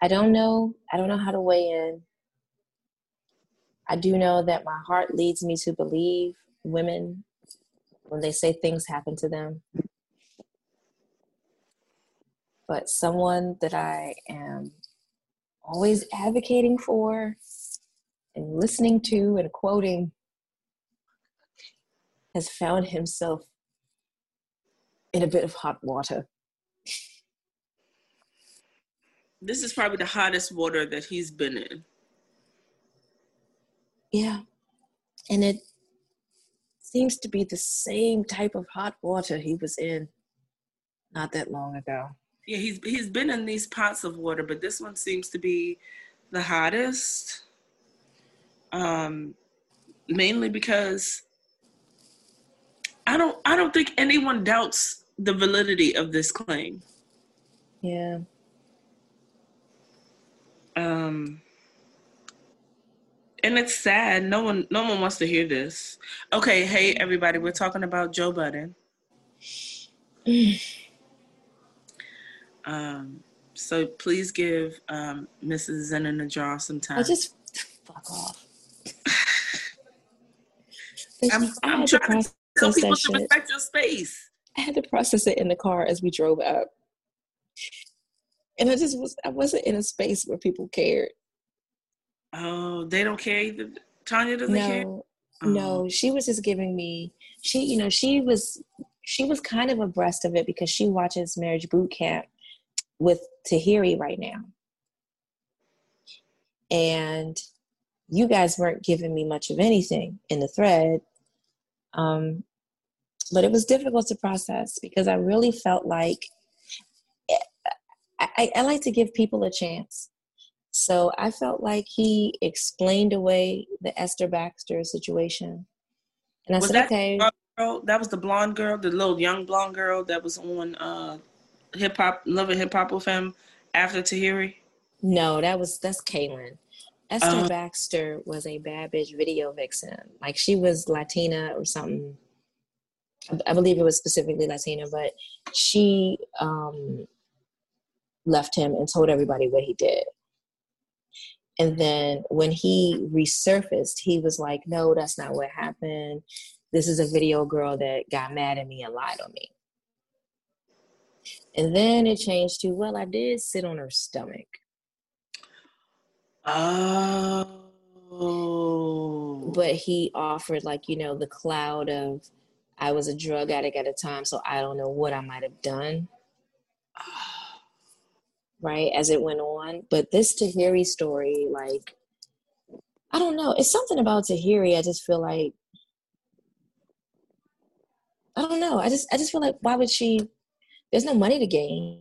I don't know. I don't know how to weigh in. I do know that my heart leads me to believe women when they say things happen to them. But someone that I am always advocating for and listening to and quoting has found himself in a bit of hot water. This is probably the hottest water that he's been in. Yeah. And it seems to be the same type of hot water he was in not that long ago. Yeah, he's he's been in these pots of water, but this one seems to be the hottest. Um, mainly because I don't I don't think anyone doubts the validity of this claim. Yeah. Um And it's sad. No one, no one wants to hear this. Okay, hey everybody, we're talking about Joe Budden. Um, so please give um, Missus Zenana Jar some time. I just fuck off. I'm, I'm trying to tell people to respect your space. I had to process it in the car as we drove up, and I just was I wasn't in a space where people cared. Oh, they don't care either? Tanya doesn't no, care? Oh. No, she was just giving me, she, you know, she was, she was kind of abreast of it because she watches Marriage Boot Camp with Tahiri right now. And you guys weren't giving me much of anything in the thread. Um, but it was difficult to process because I really felt like, I, I, I like to give people a chance. So I felt like he explained away the Esther Baxter situation. And I was said, that okay. Girl, that was the blonde girl, the little young blonde girl that was on uh, Hip Hop, Love and Hip Hop with him after Tahiri? No, that was, that's Kaylin. Esther um, Baxter was a bad bitch video vixen. Like she was Latina or something. I believe it was specifically Latina, but she um, left him and told everybody what he did. And then when he resurfaced, he was like, no, that's not what happened. This is a video girl that got mad at me and lied on me. And then it changed to, well, I did sit on her stomach. Oh. But he offered, like, you know, the cloud of, I was a drug addict at the time, so I don't know what I might have done. Right, as it went on. But this Tahiri story, like, I don't know. It's something about Tahiri. I just feel like, I don't know. I just I just feel like, why would she, there's no money to gain.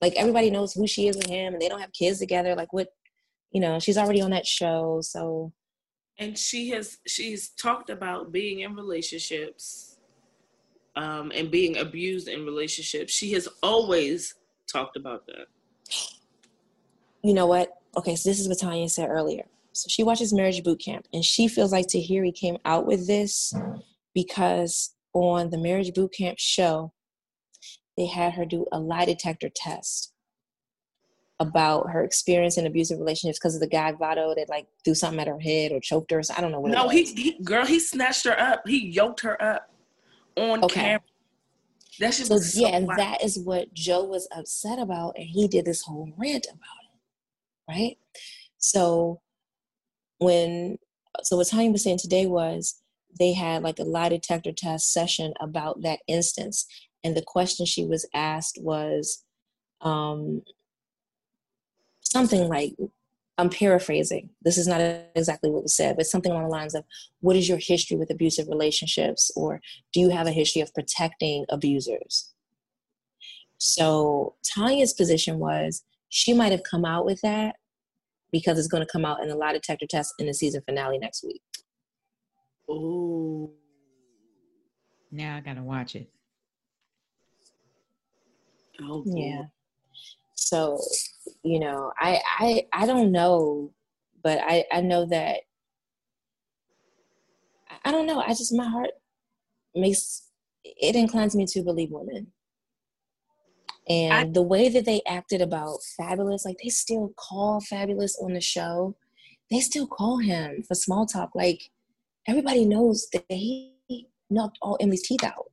Like, everybody knows who she is with him, and they don't have kids together. Like, what, you know, she's already on that show, so. And she has, she's talked about being in relationships um, and being abused in relationships. She has always talked about that. You know what? Okay, so this is what Tanya said earlier. So she watches Marriage Boot Camp, and she feels like Tahiri came out with this because on the Marriage Boot Camp show, they had her do a lie detector test about her experience in abusive relationships because of the guy Vado that like threw something at her head or choked her. So I don't know what. No, it was. He, he girl, he snatched her up. He yoked her up on okay. camera. That so, so yeah, wild. That is what Joe was upset about, and he did this whole rant about it, right? So when, so what Tanya was saying today was they had like a lie detector test session about that instance, and the question she was asked was um, something like, I'm paraphrasing. This is not exactly what was said, but something along the lines of, what is your history with abusive relationships? Or do you have a history of protecting abusers? So Tanya's position was, she might have come out with that because it's going to come out in a lie detector test in the season finale next week. Ooh. Now I got to watch it. Oh, yeah. So, you know, I, I, I don't know, but I, I know that, I don't know. I just, my heart makes, it inclines me to believe women. And I, the way that they acted about Fabulous, like they still call Fabulous on the show. They still call him for small talk. Like everybody knows that he knocked all Emily's teeth out.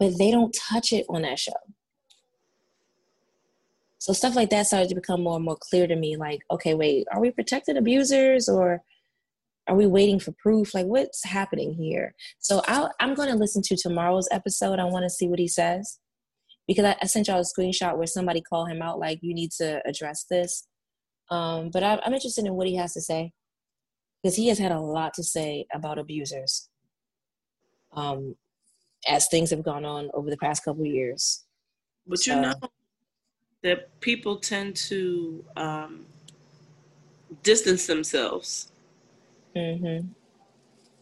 But they don't touch it on that show. So stuff like that started to become more and more clear to me. Like, okay, wait, are we protecting abusers or are we waiting for proof? Like, what's happening here? So I'll, I'm going to listen to tomorrow's episode. I want to see what he says. Because I, I sent y'all a screenshot where somebody called him out, like, you need to address this. Um, but I, I'm interested in what he has to say. Because he has had a lot to say about abusers. Um. As things have gone on over the past couple of years. But so, you know that people tend to um, distance themselves mm-hmm.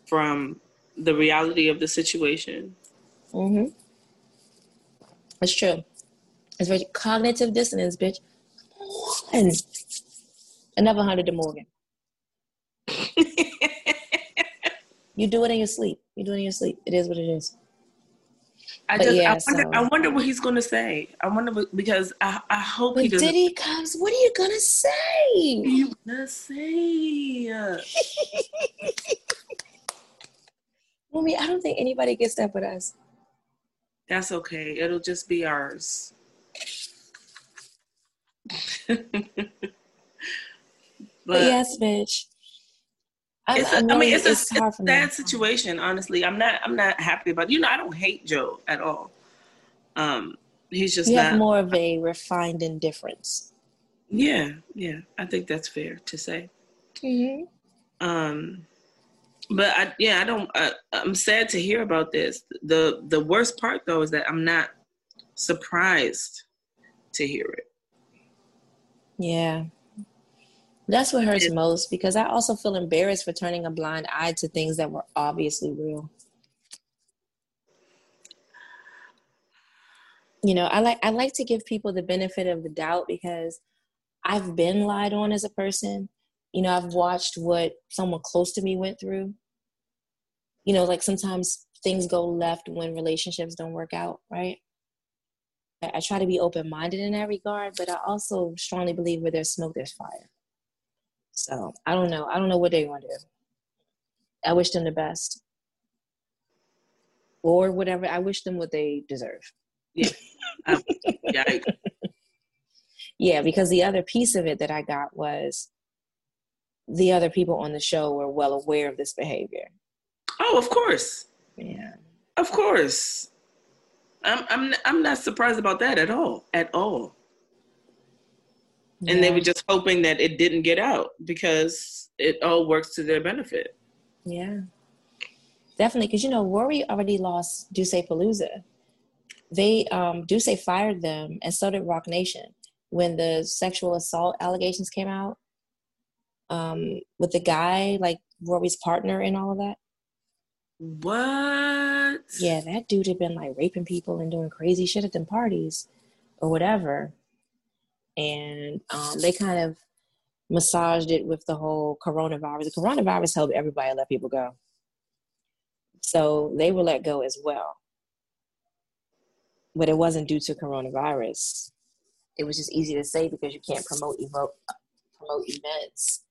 from the reality of the situation. Mm-hmm. That's true. It's very cognitive dissonance, bitch. And another hundred to Morgan. You do it in your sleep. You do it in your sleep. It is what it is. I just, yeah, I, wonder, so. I wonder what he's going to say. I wonder what, because I, I hope but he doesn't. But Diddy comes, what are you going to say? What are you going to say? Mommy, I don't think anybody gets that with us. That's okay. It'll just be ours. but, but yes, bitch. I, it's a, I, really, I mean, it's, it's a hard for sad me. Situation. Honestly, I'm not. I'm not happy about it. You know, I don't hate Joe at all. Um, he's just you not, have more of a refined indifference. Yeah, yeah. I think that's fair to say. Mm-hmm. Um, but I, yeah, I don't. I, I'm sad to hear about this. the The worst part, though, is that I'm not surprised to hear it. Yeah. That's what hurts most, because I also feel embarrassed for turning a blind eye to things that were obviously real. You know, I like I like to give people the benefit of the doubt because I've been lied on as a person. You know, I've watched what someone close to me went through. You know, like sometimes things go left when relationships don't work out, right? I try to be open-minded in that regard, but I also strongly believe where there's smoke, there's fire. So I don't know. I don't know what they're going to do. I wish them the best. Or whatever. I wish them what they deserve. Yeah. I, yeah, I yeah, because the other piece of it that I got was the other people on the show were well aware of this behavior. Oh, of course. Yeah. Of course. I'm I'm I'm not surprised about that at all. At all. And yeah. They were just hoping that it didn't get out because it all works to their benefit. Yeah. Definitely. Because, you know, Rory already lost Duce-Palooza. They, um, Duce fired them, and so did Roc Nation. When the sexual assault allegations came out um, with the guy, like Rory's partner and all of that. What? Yeah, that dude had been, like, raping people and doing crazy shit at them parties or whatever. And um, they kind of massaged it with the whole coronavirus. The coronavirus helped everybody let people go. So they were let go as well. But it wasn't due to coronavirus. It was just easy to say because you can't promote evo- promote events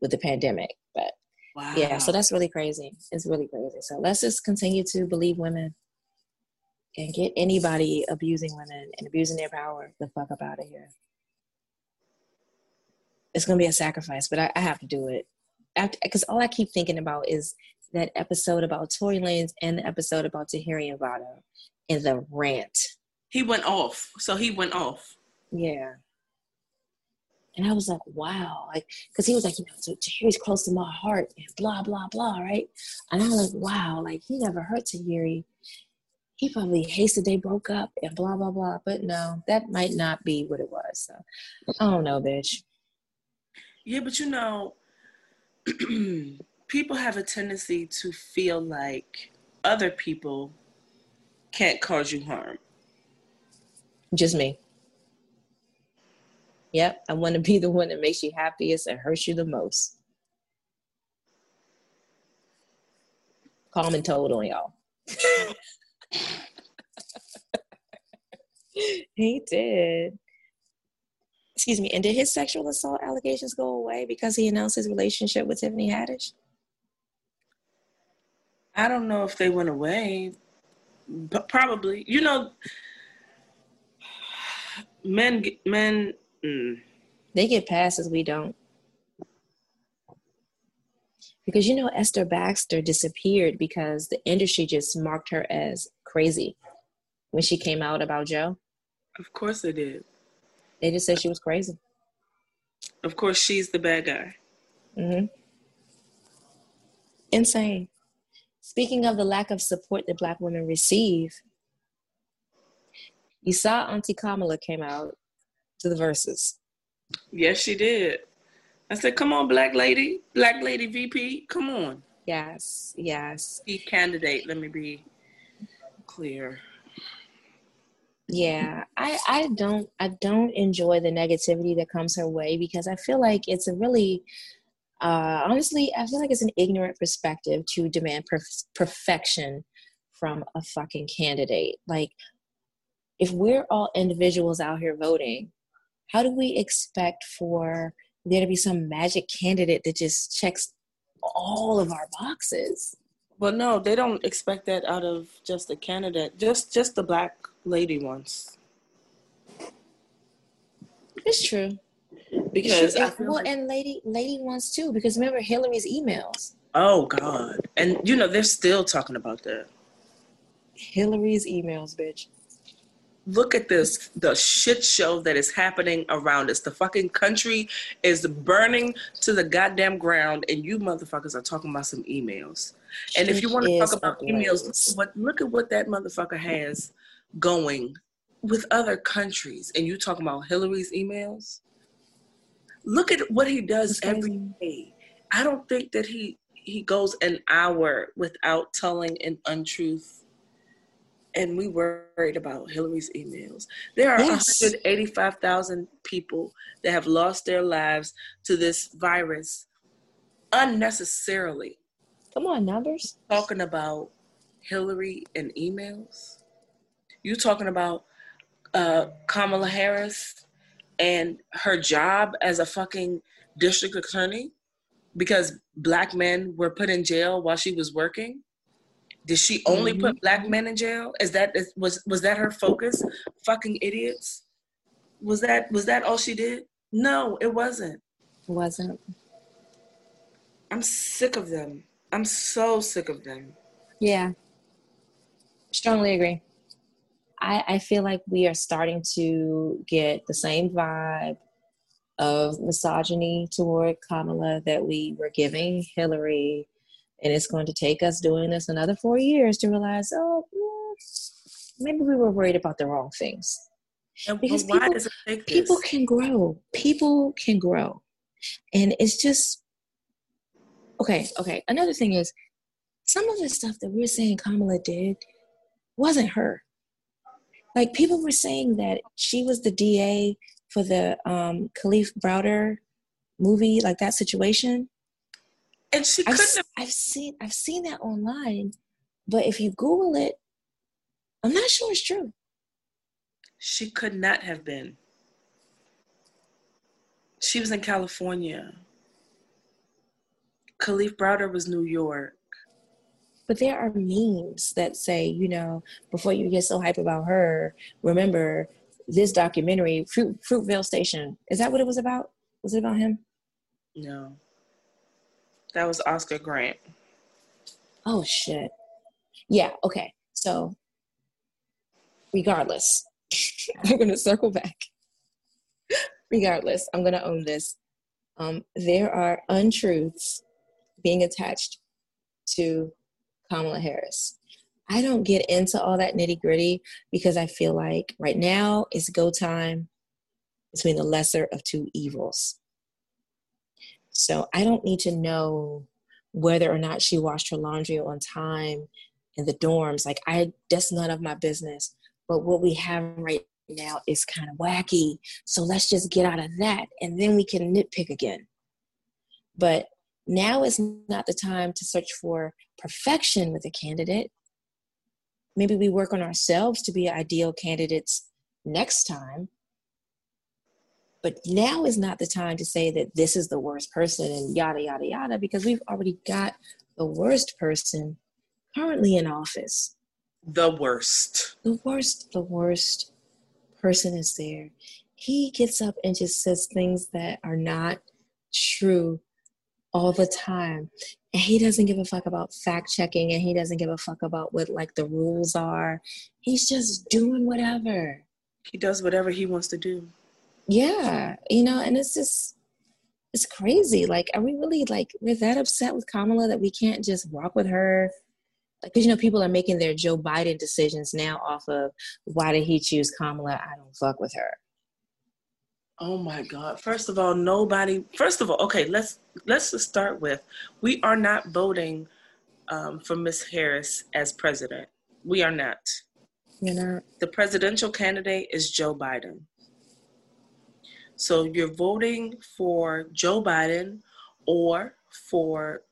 with the pandemic. But wow. Yeah, so that's really crazy. It's really crazy. So let's just continue to believe women and get anybody abusing women and abusing their power the fuck up out of here. It's going to be a sacrifice, but I, I have to do it. Because all I keep thinking about is that episode about Tory Lanez and the episode about Tahiri and Vado and the rant. He went off. So he went off. Yeah. And I was like, wow, like, because he was like, you know, so Tahiri's close to my heart and blah, blah, blah, right? And I'm like, wow, like, he never heard Tahiri. He probably hates that they broke up and blah, blah, blah. But no, that might not be what it was. So I don't know, bitch. Yeah, but you know, people have a tendency to feel like other people can't cause you harm. Just me. Yep, I want to be the one that makes you happiest and hurts you the most. Calm and told on y'all. He did. Excuse me. And did his sexual assault allegations go away because he announced his relationship with Tiffany Haddish? I don't know if they went away, but probably. You know, men, men. Mm. They get passes, we don't. Because, you know, Esther Baxter disappeared because the industry just marked her as crazy when she came out about Joe. Of course they did. They just said she was crazy. Of course she's the bad guy. Mm-hmm. Insane. Speaking of the lack of support that Black women receive, you saw Auntie Kamala came out to the verses. Yes, she did. I said, come on, Black lady, Black lady V P, come on. Yes, yes. The candidate, let me be clear. Yeah, I, I don't I don't enjoy the negativity that comes her way, because I feel like it's a really, uh, honestly, I feel like it's an ignorant perspective to demand perf- perfection from a fucking candidate. Like, if we're all individuals out here voting, how do we expect for there to be some magic candidate that just checks all of our boxes? Well, no, they don't expect that out of just a candidate, just just the Black lady ones. It's true. Because and, I feel well, like- and lady lady ones too, because remember Hillary's emails. Oh God. And you know, they're still talking about that. Hillary's emails, bitch. Look at this, the shit show that is happening around us. The fucking country is burning to the goddamn ground, and you motherfuckers are talking about some emails. And if you want to talk about emails, what, look at what that motherfucker has going with other countries, and you talking about Hillary's emails? Look at what he does every day. I don't think that he, he goes an hour without telling an untruth. And we worried about Hillary's emails. There are yes. one hundred eighty-five thousand people that have lost their lives to this virus unnecessarily. Come on, numbers. Talking about Hillary and emails. You talking about uh, Kamala Harris and her job as a fucking district attorney because Black men were put in jail while she was working? Did she only mm-hmm. put Black men in jail? Is that is, was was that her focus? Fucking idiots. Was that was that all she did? No, it wasn't. It wasn't. I'm sick of them. I'm so sick of them. Yeah. Strongly agree. I, I feel like we are starting to get the same vibe of misogyny toward Kamala that we were giving Hillary. And it's going to take us doing this another four years to realize, oh, maybe we were worried about the wrong things. And because why people, does it take this? People can grow. People can grow. And it's just, okay, okay. Another thing is, some of the stuff that we're saying Kamala did wasn't her. Like, people were saying that she was the D A for the um, Khalif Browder movie, like that situation. And she couldn't I've, have- I've seen I've seen that online, but if you Google it, I'm not sure it's true. She could not have been. She was in California. Khalif Browder was New York. But there are memes that say, you know, before you get so hype about her, remember this documentary, Fruit, Fruitvale Station. Is that what it was about? Was it about him? No. That was Oscar Grant. Oh, shit. Yeah, okay. So, regardless, I'm going to circle back. regardless, I'm going to own this. Um, there are untruths being attached to Kamala Harris. I don't get into all that nitty gritty because I feel like right now it's go time between the lesser of two evils. So I don't need to know whether or not she washed her laundry on time in the dorms. Like I, that's none of my business. But what we have right now is kind of wacky. So let's just get out of that. And then we can nitpick again. But now is not the time to search for perfection with a candidate. Maybe we work on ourselves to be ideal candidates next time. But now is not the time to say that this is the worst person and yada, yada, yada, because we've already got the worst person currently in office. The worst. The worst, the worst person is there. He gets up and just says things that are not true all the time. And he doesn't give a fuck about fact checking, and he doesn't give a fuck about what like the rules are. He's just doing whatever. He does whatever he wants to do. Yeah, you know, and it's just, it's crazy. Like, are we really, like, we're that upset with Kamala that we can't just walk with her? Like, because, you know, people are making their Joe Biden decisions now off of, why did he choose Kamala? I don't fuck with her. Oh, my God. First of all, nobody, first of all, okay, let's, let's just start with, we are not voting um, for Miz Harris as president. We are not. You're not. The presidential candidate is Joe Biden. So you're voting for Joe Biden or for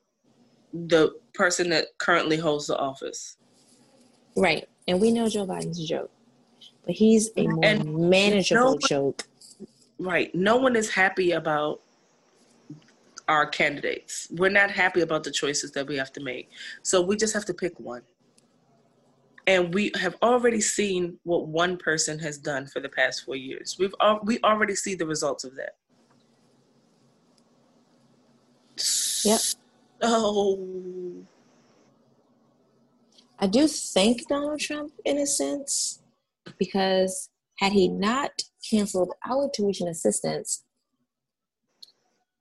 the person that currently holds the office. Right. And we know Joe Biden's a joke. But he's a more and manageable no one, joke. Right. No one is happy about our candidates. We're not happy about the choices that we have to make. So we just have to pick one. And we have already seen what one person has done for the past four years. We've al- we already see the results of that. Yep. So I do thank Donald Trump in a sense, because had he not canceled our tuition assistance,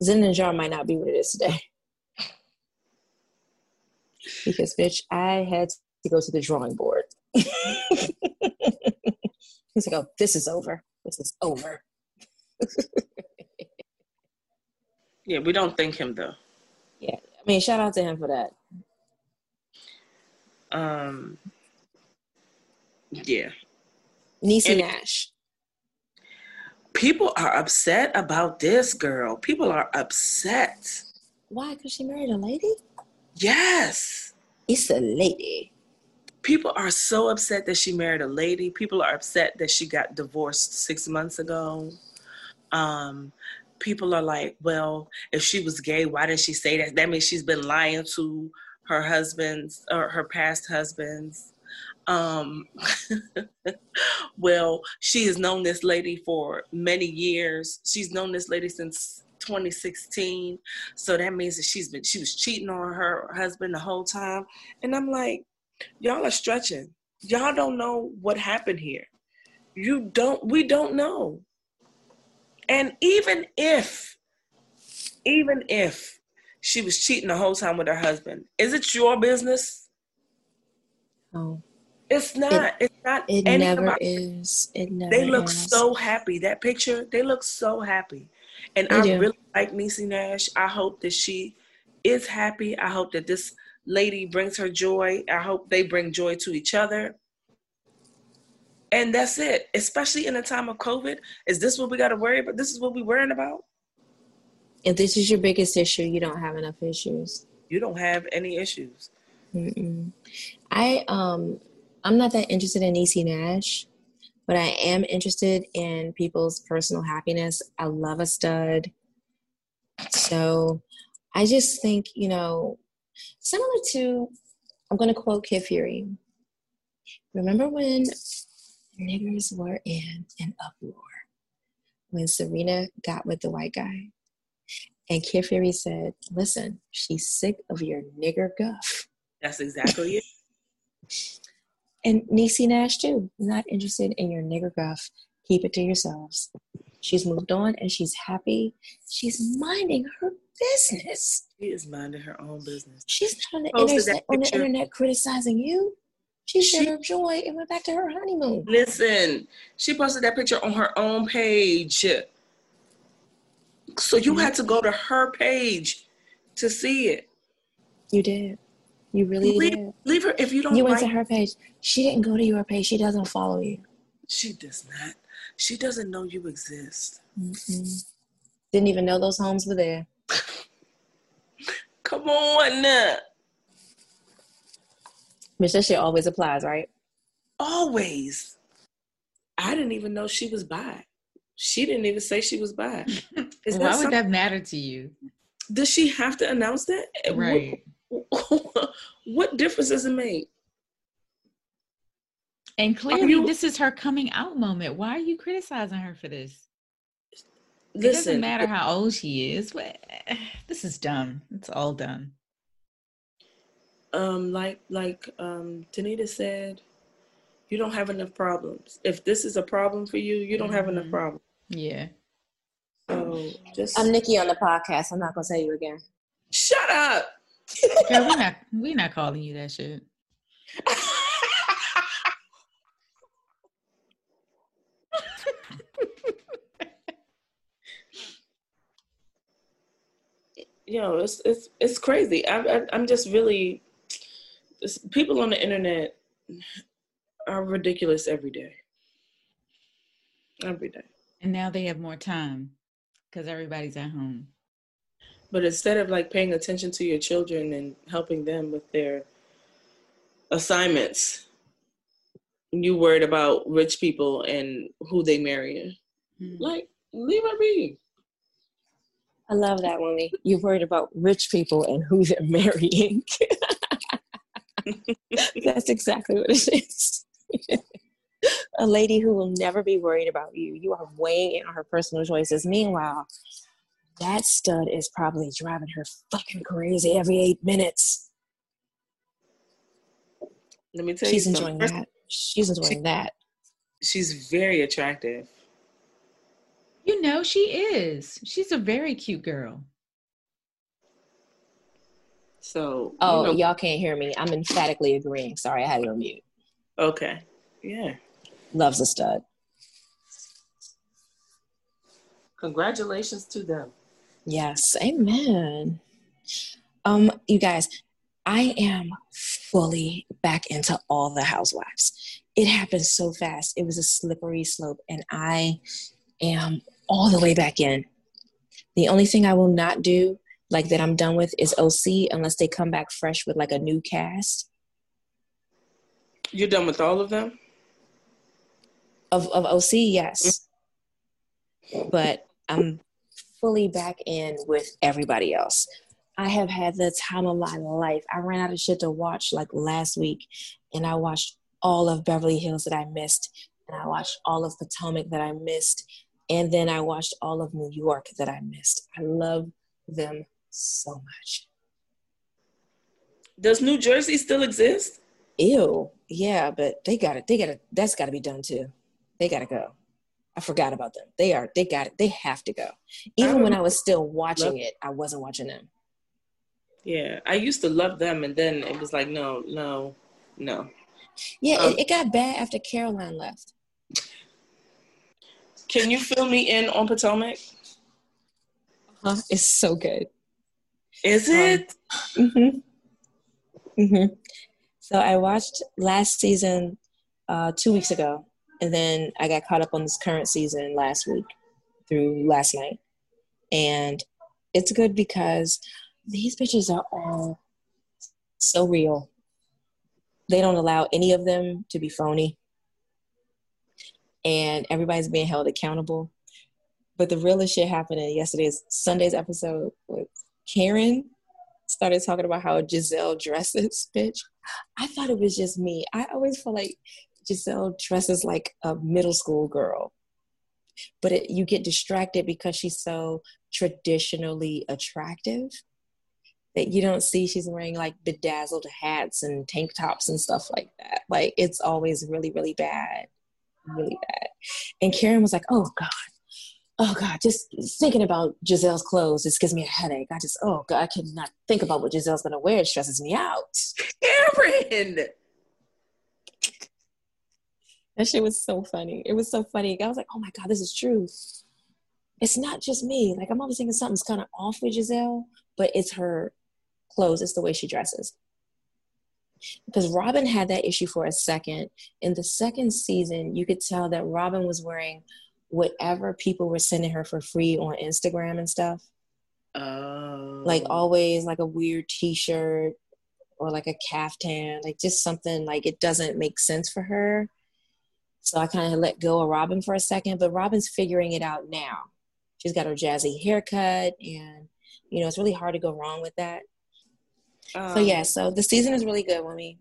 Zen and Jar might not be what it is today. Because, bitch, I had to go to the drawing board. He's like, oh, this is over. This is over. Yeah, we don't thank him, though. Yeah, I mean, shout out to him for that. Um, yeah. Niecy and Nash. People are upset about this girl. People are upset. Why? Because she married a lady? Yes. It's a lady. People are so upset that she married a lady. People are upset that she got divorced six months ago. Um, people are like, well, if she was gay, why did she say that? That means she's been lying to her husbands or her past husbands. Um, well, she has known this lady for many years. She's known this lady since twenty sixteen. So that means that she's been, she was cheating on her husband the whole time. And I'm like, y'all are stretching. Y'all don't know what happened here. You don't, we don't know. And even if, even if she was cheating the whole time with her husband, is it your business? Oh. It's not. It, it's not. It never is. It never is. They look so happy. That picture, they look so happy. And I really like Niecy Nash. I hope that she is happy. I hope that this lady brings her joy. I hope they bring joy to each other. And that's it. Especially in a time of COVID. Is this what we got to worry about? This is what we're worrying about? If this is your biggest issue, you don't have enough issues. You don't have any issues. Mm-mm. I, um, I'm not that interested in Niecy Nash, but I am interested in people's personal happiness. I love a stud. So I just think, you know, similar to, I'm going to quote Kid Fury. Remember when niggers were in an uproar when Serena got with the white guy? And Kid Fury said, listen, she's sick of your nigger guff. That's exactly it. And Niecy Nash, too. Not interested in your nigger guff. Keep it to yourselves. She's moved on and she's happy. She's minding her business. She is minding her own business. She's not on the, internet, on the internet criticizing you. She shared she, her joy and went back to her honeymoon. Listen, she posted that picture on her own page. So you had to go to her page to see it. You did. You really leave, did. Leave her if you don't. You went like, to her page. She didn't go to your page. She doesn't follow you. She does not. She doesn't know you exist. Mm-mm. Didn't even know those homes were there. Come on now. Bitch, that shit always applies, right? Always. I didn't even know she was bi. She didn't even say she was bi. Is Why that would some- that matter to you? Does she have to announce that? Right. What, what difference does it make? And clearly, you, this is her coming out moment. Why are you criticizing her for this? It listen, doesn't matter it, how old she is. This is dumb. It's all dumb. Um, like like um, Tanita said, you don't have enough problems. If this is a problem for you, you don't mm-hmm. have enough problems. Yeah. So just. I'm Nikki on the podcast. I'm not gonna tell you again. Shut up. Girl, we're not. We're not calling you that shit. You know, it's it's it's crazy. I, I, I'm just really, people on the internet are ridiculous every day. Every day. And now they have more time because everybody's at home. But instead of like paying attention to your children and helping them with their assignments, you worried about rich people and who they marry. Mm-hmm. Like, leave her be. I love that, Monique. You're worried about rich people and who they're marrying. That's exactly what it is. A lady who will never be worried about you. You are weighing in on her personal choices. Meanwhile, that stud is probably driving her fucking crazy every eight minutes. Let me tell She's you something. She's enjoying that. She's enjoying she, that. She's very attractive. You know, she is. She's a very cute girl. So. Oh, you know, y'all can't hear me. I'm emphatically agreeing. Sorry, I had it on mute. Okay. Yeah. Loves a stud. Congratulations to them. Yes. Amen. Um, you guys, I am fully back into all the housewives. It happened so fast. It was a slippery slope, and I am all the way back in. The only thing I will not do, like that I'm done with, is O C unless they come back fresh with like a new cast. You're done with all of them? Of of O C, yes. Mm-hmm. But I'm fully back in with everybody else. I have had the time of my life. I ran out of shit to watch like last week, and I watched all of Beverly Hills that I missed, and I watched all of Potomac that I missed, and then I watched all of New York that I missed. I love them so much. Does New Jersey still exist? Ew, yeah, but they got it. They got it. That's got to be done too. They got to go. I forgot about them. They are. They got it. They have to go. Even I when I was still watching it, I wasn't watching them. Yeah, I used to love them, and then it was like, no, no, no. Yeah, um, it, it got bad after Caroline left. Can you fill me in on Potomac? Uh, it's so good. Is it? Um, mm-hmm. Mm-hmm. So I watched last season uh, two weeks ago, and then I got caught up on this current season last week through last night. And it's good because these bitches are all so real. They don't allow any of them to be phony. And everybody's being held accountable. But the realest shit happened in yesterday's Sunday's episode with Karen started talking about how Giselle dresses, bitch. I thought it was just me. I always feel like Giselle dresses like a middle school girl. But it, you get distracted because she's so traditionally attractive that you don't see she's wearing like bedazzled hats and tank tops and stuff like that. Like it's always really, really bad. Really bad. And Karen was like, oh God, oh God, just thinking about Giselle's clothes just gives me a headache. I just, oh God, I cannot think about what Giselle's going to wear. It stresses me out. Karen! That shit was so funny. It was so funny. I was like, oh my God, this is true. It's not just me. Like, I'm always thinking something's kind of off with Giselle, but it's her clothes. It's the way she dresses. Because Robin had that issue for a second. In the second season, you could tell that Robin was wearing whatever people were sending her for free on Instagram and stuff. Oh. Like, always like a weird t-shirt or like a caftan, like just something like it doesn't make sense for her. So I kind of let go of Robin for a second, but Robin's figuring it out now. She's got her jazzy haircut, and you know, it's really hard to go wrong with that. Um, so yeah, so the season is really good, Wumi,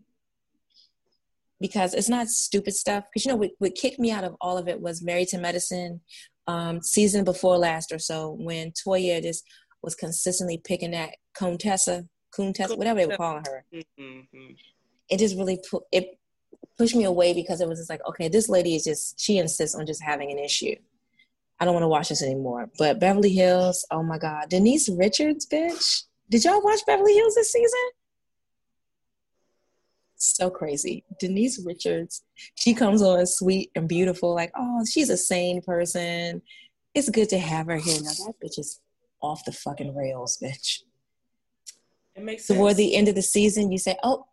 because it's not stupid stuff. Because you know, what, what kicked me out of all of it was Married to Medicine, um, season before last or so, when Toya just was consistently picking that Contessa, Contessa, whatever they were calling her. Mm-hmm. It just really put it. Pushed me away, because it was just like, okay, this lady is just, she insists on just having an issue. I don't want to watch this anymore. But Beverly Hills, oh my God. Denise Richards, bitch. Did y'all watch Beverly Hills this season? So crazy. Denise Richards, she comes on sweet and beautiful, like, oh, she's a sane person. It's good to have her here. Now that bitch is off the fucking rails, bitch. It makes sense. Toward the end of the season, you say, oh,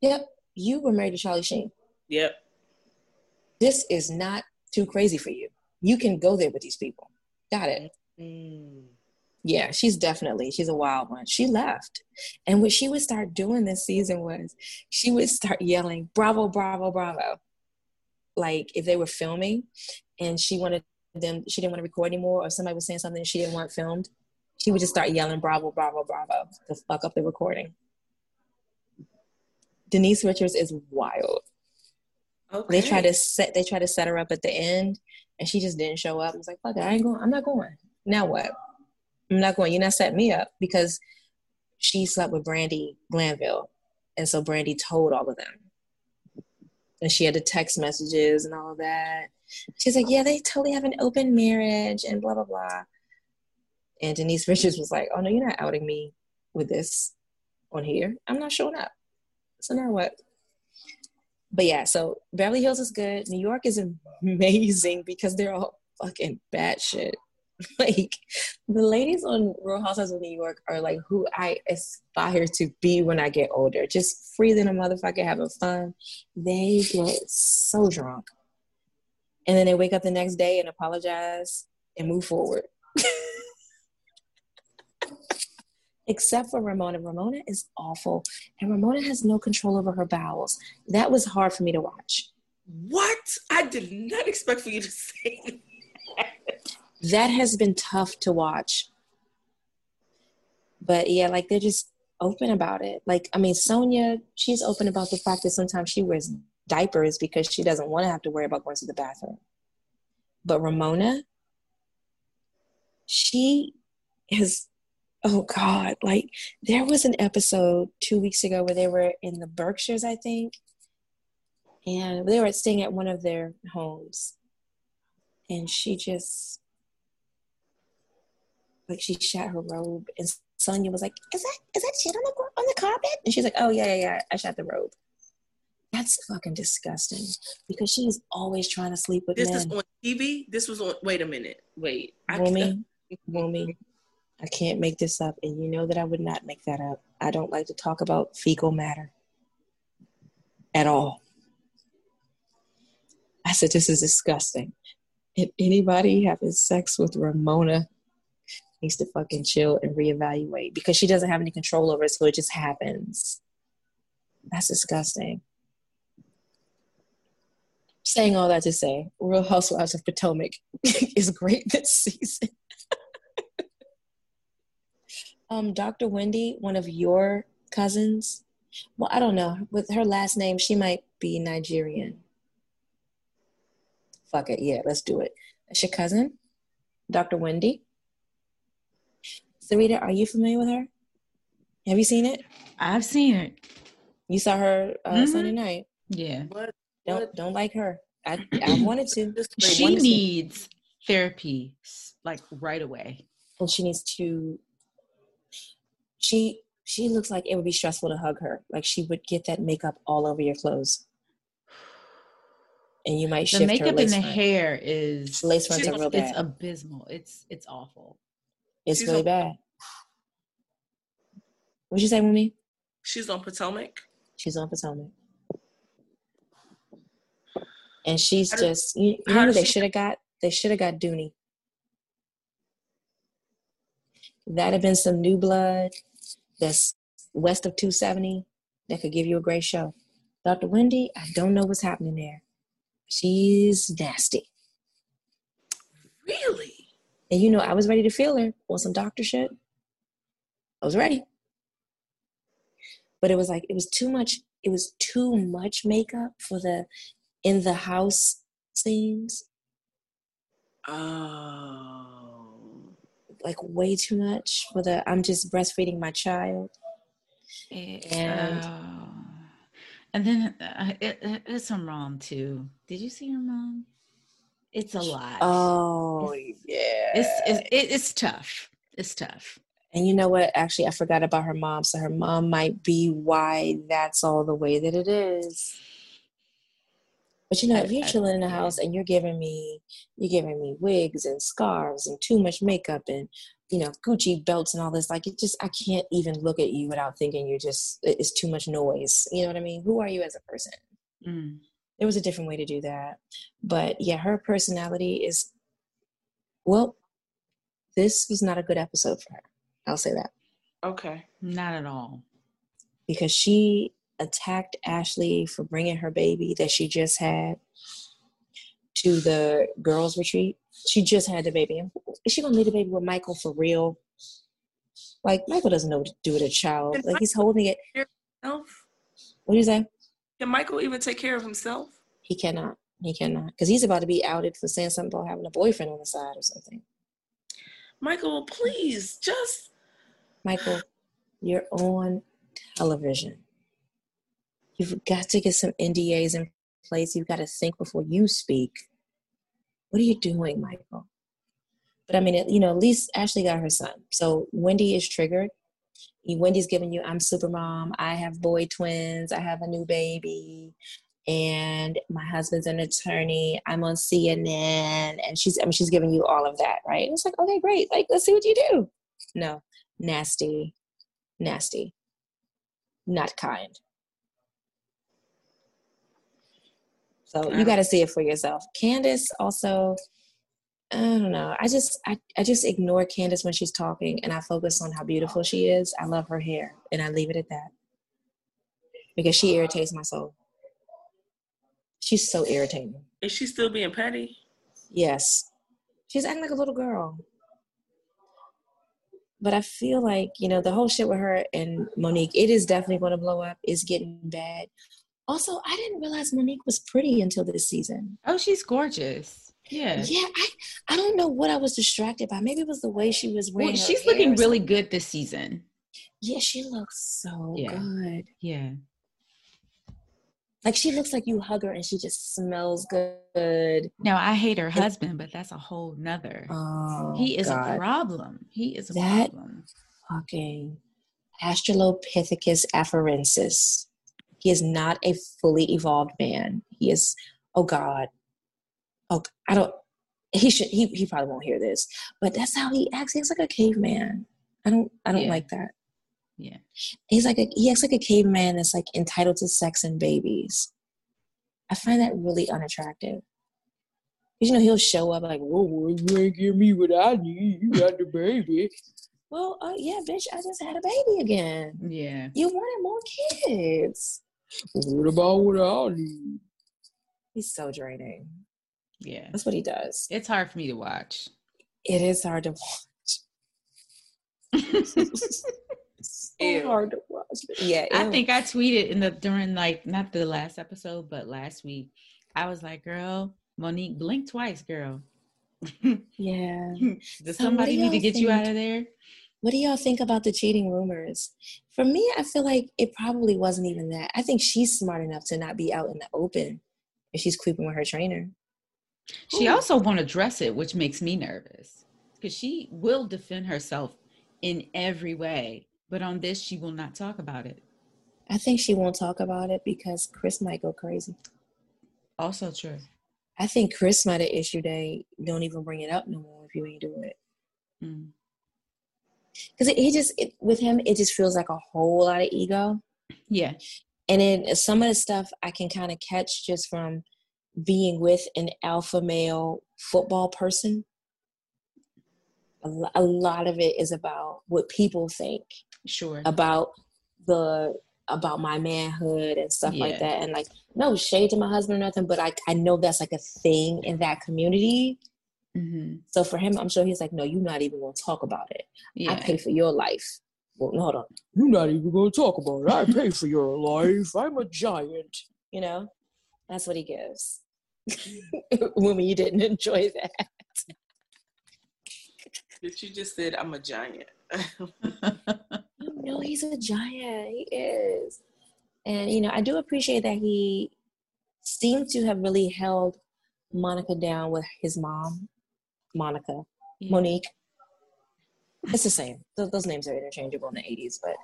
yep, you were married to Charlie Sheen. Yep. This is not too crazy for you. You can go there with these people. Got it. Mm. Yeah, she's definitely, she's a wild one. She left. And what she would start doing this season was she would start yelling, bravo, bravo, bravo. Like if they were filming and she wanted them, she didn't want to record anymore, or somebody was saying something she didn't want filmed, she would just start yelling, bravo, bravo, bravo to fuck up the recording. Denise Richards is wild. Okay. They try to set they try to set her up at the end, and she just didn't show up. I was like, fuck it, I ain't going. I'm not going. Now what? I'm not going. You're not setting me up, because she slept with Brandi Glanville, and so Brandi told all of them, and she had the text messages and all of that. She's like, yeah, they totally have an open marriage and blah blah blah. And Denise Richards was like, oh no, you're not outing me with this on here. I'm not showing up. So now what? But yeah, so Beverly Hills is good. New York is amazing because they're all fucking batshit. Like, the ladies on Real Housewives of New York are like who I aspire to be when I get older. Just freezing a motherfucker, having fun. They get so drunk. And then they wake up the next day and apologize and move forward. Except for Ramona. Ramona is awful. And Ramona has no control over her bowels. That was hard for me to watch. What? I did not expect for you to say that. That has been tough to watch. But yeah, like they're just open about it. Like, I mean, Sonia, she's open about the fact that sometimes she wears diapers because she doesn't want to have to worry about going to the bathroom. But Ramona, she is... Oh God, like there was an episode two weeks ago where they were in the Berkshires, I think. And they were staying at one of their homes. And she just, like she shot her robe. And Sonia was like, is that is that shit on the, on the carpet? And she's like, oh yeah, yeah, yeah, I shot the robe. That's fucking disgusting, because she's always trying to sleep with this men. This is on T V? This was on, wait a minute, wait. Wumi, Wumi. I can't make this up, and you know that I would not make that up. I don't like to talk about fecal matter at all. I said, this is disgusting. If anybody having sex with Ramona needs to fucking chill and reevaluate, because she doesn't have any control over it, so it just happens. That's disgusting. Saying all that to say, Real Housewives of Potomac is great this season. Um, Doctor Wendy, one of your cousins. Well, I don't know. With her last name, she might be Nigerian. Fuck it. Yeah, let's do it. That's your cousin, Doctor Wendy. Sarita, are you familiar with her? Have you seen it? I've seen it. You saw her uh, mm-hmm. Sunday night? Yeah. What? Don't don't like her. I I wanted to. She wanted needs to. therapy, like right away. And she needs to, she, she looks like it would be stressful to hug her. Like she would get that makeup all over your clothes. And you might shift her lace front. The makeup and the hair is, lace fronts are real bad. It's abysmal. It's, it's awful. It's really bad. What'd you say, Mumi? She's on Potomac. She's on Potomac. And she's just, you know, they should have got, they should have got Dooney. That'd have been some new blood that's west of two seventy that could give you a great show. Doctor Wendy, I don't know what's happening there. She's nasty. Really? And you know, I was ready to feel her on some doctor shit. I was ready. But it was like, it was too much, it was too much makeup for the in the house scenes. Oh. Like way too much for the, I'm just breastfeeding my child. It, and oh. And then uh, it, it, it's her mom too. Did you see her mom? It's a lot. Oh, it's, yeah. It's, it's, it, it's tough. It's tough. And you know what? Actually, I forgot about her mom. So her mom might be why that's all the way that it is. But you know, if you're chilling in the house and you're giving me, you're giving me wigs and scarves and too much makeup and, you know, Gucci belts and all this, like it just, I can't even look at you without thinking you're just, it's too much noise. You know what I mean? Who are you as a person? Mm. There was a different way to do that. But yeah, her personality is, well, this was not a good episode for her. I'll say that. Okay. Not at all. Because she attacked Ashley for bringing her baby that she just had to the girls' retreat. She just had the baby. Is she going to leave the baby with Michael for real? Like, Michael doesn't know what to do with a child. Like, he's holding it. What do you say? Can Michael even take care of himself? He cannot. He cannot. Because he's about to be outed for saying something about having a boyfriend on the side or something. Michael, please, just... Michael, you're on television. You've got to get some N D As in place. You've got to think before you speak. What are you doing, Michael? But I mean, it, you know, at least Ashley got her son. So Wendy is triggered. Wendy's giving you, I'm super mom. I have boy twins. I have a new baby. And my husband's an attorney. I'm on C N N. And she's, I mean, she's giving you all of that, right? It's like, okay, great. Like, let's see what you do. No. Nasty, nasty, not kind. So you got to see it for yourself. Candace also, I don't know. I just, I, I just ignore Candace when she's talking and I focus on how beautiful she is. I love her hair and I leave it at that because she irritates my soul. She's so irritating. Is she still being petty? Yes. She's acting like a little girl. But I feel like, you know, the whole shit with her and Monique, it is definitely going to blow up. It's getting bad. Also, I didn't realize Monique was pretty until this season. Oh, she's gorgeous. Yeah. Yeah. I, I don't know what I was distracted by. Maybe it was the way she was wearing well, her she's looking really good this season. Yeah, she looks so yeah. good. Yeah. Like, she looks like you hug her and she just smells good. Now, I hate her husband, but that's a whole nother. Oh, he is God. a problem. He is a that problem. Fucking Australopithecus afarensis. He is not a fully evolved man. He is, oh, God. Oh, I don't, he should, he, he probably won't hear this, but that's how he acts. He acts like a caveman. I don't, I don't yeah. like that. Yeah, he's like a, he acts like a caveman that's like entitled to sex and babies. I find that really unattractive. You know, he'll show up like, "Whoa, you ain't give me what I need. You got the baby." Well, uh, yeah, bitch, I just had a baby again. Yeah, you wanted more kids. What about what I need? He's so draining. Yeah, that's what he does. It's hard for me to watch. It is hard to watch. So hard to watch. Yeah, I think I tweeted in the during like not the last episode, but last week. I was like, "Girl, Monique, blink twice, girl." Yeah. Does somebody need to get you out of there? What do y'all think about the cheating rumors? For me, I feel like it probably wasn't even that. I think she's smart enough to not be out in the open if she's creeping with her trainer. She Ooh. also won't address it, which makes me nervous because she will defend herself in every way. But on this, she will not talk about it. I think she won't talk about it because Chris might go crazy. Also true. I think Chris might have issued a don't even bring it up no more if you ain't doing it. Because mm. it, it just, it, with him, it just feels like a whole lot of ego. Yeah. And then some of the stuff I can kind of catch just from being with an alpha male football person. A, l- a lot of it is about what people think. Sure. About the... about my manhood and stuff yeah. like that, and like no shade to my husband or nothing, but like I know that's like a thing in that community. Mm-hmm. So for him, I'm sure he's like, no, you're not even gonna talk about it. Yeah. I pay for your life. Well, no, hold on, you're not even gonna talk about it. I pay for your life. I'm a giant. You know, that's what he gives. Woman, you didn't enjoy that. But you just said I'm a giant. You know, he's a giant. He is. And, you know, I do appreciate that he seemed to have really held Monica down with his mom, Monica, yeah. Monique. It's the same. Th- those names are interchangeable in the eighties, but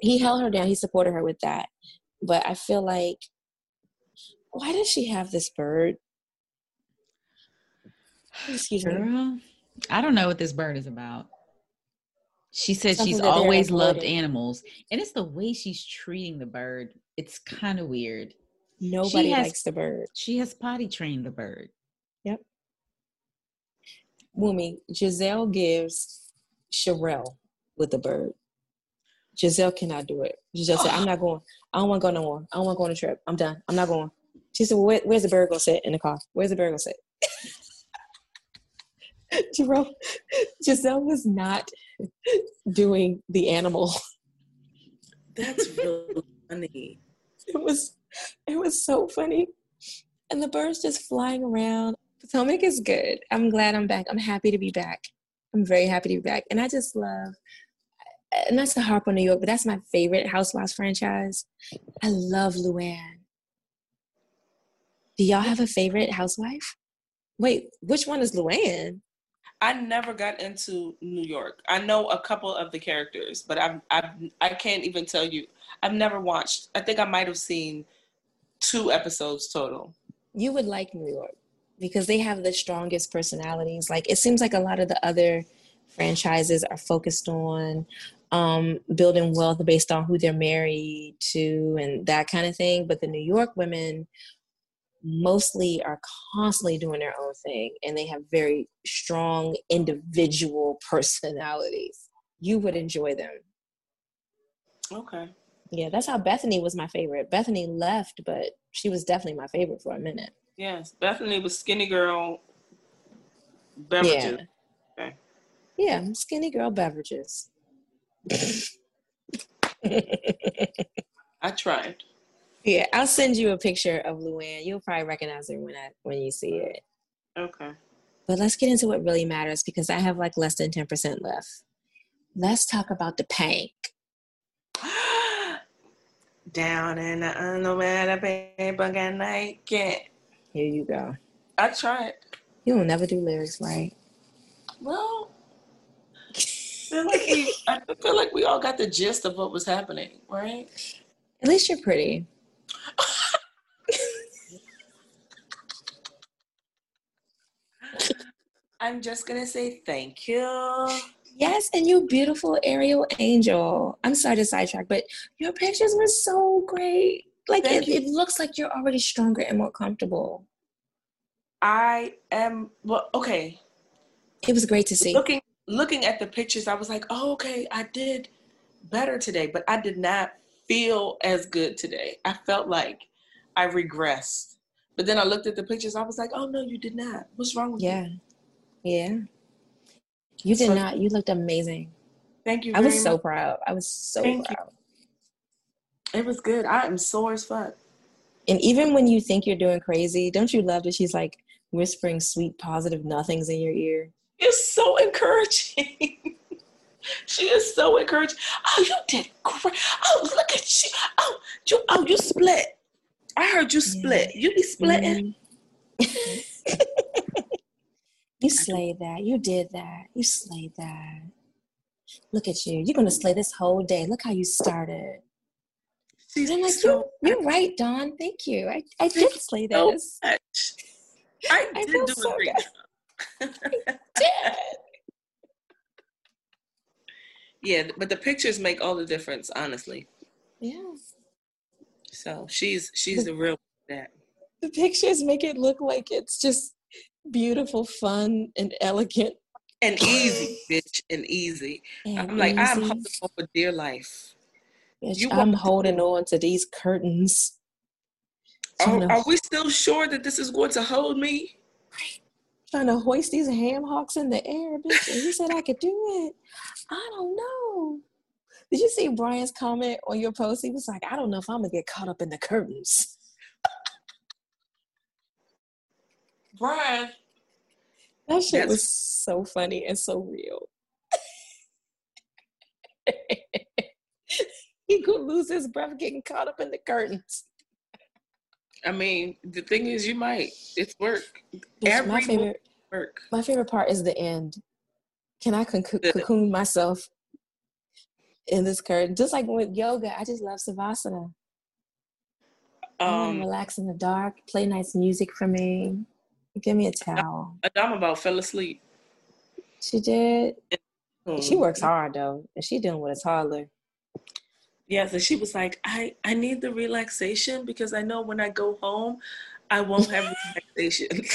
he held her down. He supported her with that. But I feel like, why does she have this bird? Excuse Girl, me. I don't know what this bird is about. She said Something she's always loved animals, and it's the way she's treating the bird. It's kind of weird. Nobody has, likes the bird. She has potty trained the bird. Yep. Woman, Giselle gives Sherelle with the bird. Giselle cannot do it. Giselle oh. said, I'm not going. I don't want to go no more. I don't want to go on a trip. I'm done. I'm not going. She said, well, where, where's the bird going to sit in the car? Where's the bird going to sit? Jerome, Giselle was not doing the animal. That's really funny. It was, it was so funny. And the bird's just flying around. Potomac is good. I'm glad I'm back. I'm happy to be back. I'm very happy to be back. And I just love, and that's the harp on New York, but that's my favorite Housewives franchise. I love Luann. Do y'all have a favorite housewife? Wait, which one is Luann? I never got into New York. I know a couple of the characters, but I I I can't even tell you. I've never watched. I think I might have seen two episodes total. You would like New York because they have the strongest personalities. Like it seems like a lot of the other franchises are focused on um, building wealth based on who they're married to and that kind of thing. But the New York women mostly are constantly doing their own thing, and they have very strong individual personalities. You would enjoy them. Okay. Yeah, that's how Bethany was my favorite. Bethany left, but she was definitely my favorite for a minute. Yes, Bethany was Skinny Girl Beverages. Yeah, okay. Yeah, Skinny Girl Beverages. I tried. Yeah, I'll send you a picture of Luann. You'll probably recognize her when I when you see it. Okay. But let's get into what really matters because I have like less than ten percent left. Let's talk about the Pank. Down in the underwear, the paper got naked. Here you go. I tried. You will never do lyrics right. Well, I feel like we, I feel like we all got the gist of what was happening, right? At least you're pretty. I'm just gonna say thank you. Yes, and you beautiful aerial angel. I'm sorry to sidetrack, but your pictures were so great. Like it, it looks like you're already stronger and more comfortable. I am well, okay. It was great to see. Looking looking at the pictures, I was like, oh, okay, I did better today, but I did not feel as good today. I felt like I regressed. But then I looked at the pictures, I was like, oh no, you did not. What's wrong with yeah. you? Yeah. Yeah. You did so, not. You looked amazing. Thank you. I was much. so proud. I was so thank proud. You. It was good. I am sore as fuck. And even when you think you're doing crazy, don't you love that she's like whispering sweet, positive nothings in your ear? It's so encouraging. She is so encouraging. Oh, you did great. Oh, look at you. Oh, you, oh, you split. I heard you split. Yeah. You be splitting. Mm-hmm. You slayed that. You did that. You slayed that. Look at you. You're going to slay this whole day. Look how you started. She's I'm like, so you, you're right, Dawn. Thank you. I, I did slay this. So much. I did I do so a great job. I did. Yeah, but the pictures make all the difference, honestly. Yeah. So she's she's the real that. The pictures make it look like it's just beautiful, fun, and elegant. And easy, bitch, and easy. And I'm easy. Like, I'm holding on for dear life. Bitch, you I'm holding to- on to these curtains. Are, to- are we still sure that this is going to hold me? Trying to hoist these ham hocks in the air, bitch. And you said I could do it. I don't know. Did you see Brian's comment on your post? He was like, I don't know if I'm going to get caught up in the curtains. Brian. That shit That's- was so funny and so real. He could lose his breath getting caught up in the curtains. I mean, the thing is, you might. It's work. Every my favorite work. My favorite part is the end. Can I con- cocoon myself in this curtain? Just like with yoga, I just love Savasana. Um, relax in the dark. Play nice music for me. Give me a towel. Adama about fell asleep. She did. Mm. She works hard though, and she dealing with a toddler. Yeah, so she was like, I, I need the relaxation because I know when I go home, I won't have relaxation.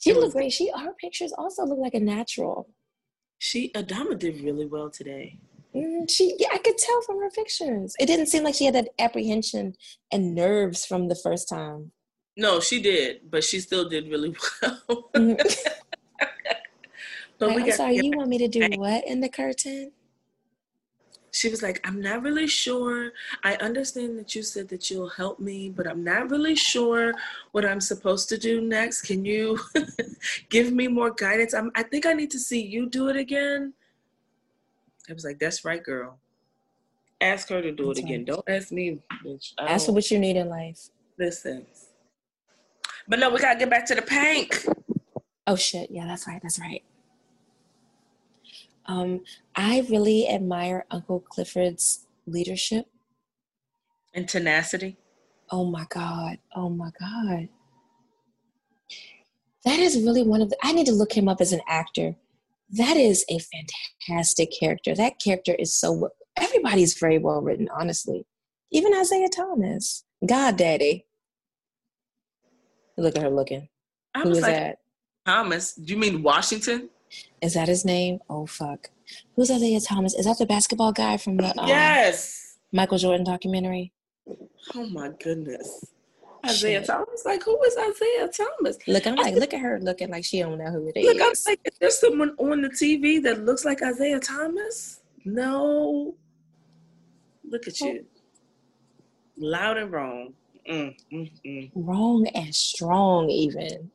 She looked great. She her pictures also look like a natural. She Adama did really well today. Mm, she yeah, I could tell from her pictures. It didn't seem like she had that apprehension and nerves from the first time. No, she did, but she still did really well. Mm-hmm. But like, I'm sorry, you want me to do what in the curtain? She was like, I'm not really sure. I understand that you said that you'll help me, but I'm not really sure what I'm supposed to do next. Can you give me more guidance? I'm, I think I need to see you do it again. I was like, that's right, girl. Ask her to do it again. Don't ask me, bitch. Ask for what you need in life. Listen. But no, we got to get back to the pink. Oh, shit. Yeah, that's right. That's right. Um, I really admire Uncle Clifford's leadership. And tenacity. Oh my God. Oh my God. That is really one of the, I need to look him up as an actor. That is a fantastic character. That character is so, everybody's very well written, honestly. Even Isaiah Thomas. God Daddy. Look at her looking. I Who was is like, that? Thomas, do you mean Washington? Is that his name? Oh, fuck. Who's Isaiah Thomas? Is that the basketball guy from the um, yes Michael Jordan documentary? Oh, my goodness. Isaiah Shit. Thomas? Like, who is Isaiah Thomas? Look, I'm like, look at her looking like she don't know who it is. Look, I'm like, is there someone on the T V that looks like Isaiah Thomas? No. Look at you. Oh. Loud and wrong. Mm, mm, mm. Wrong and strong, even.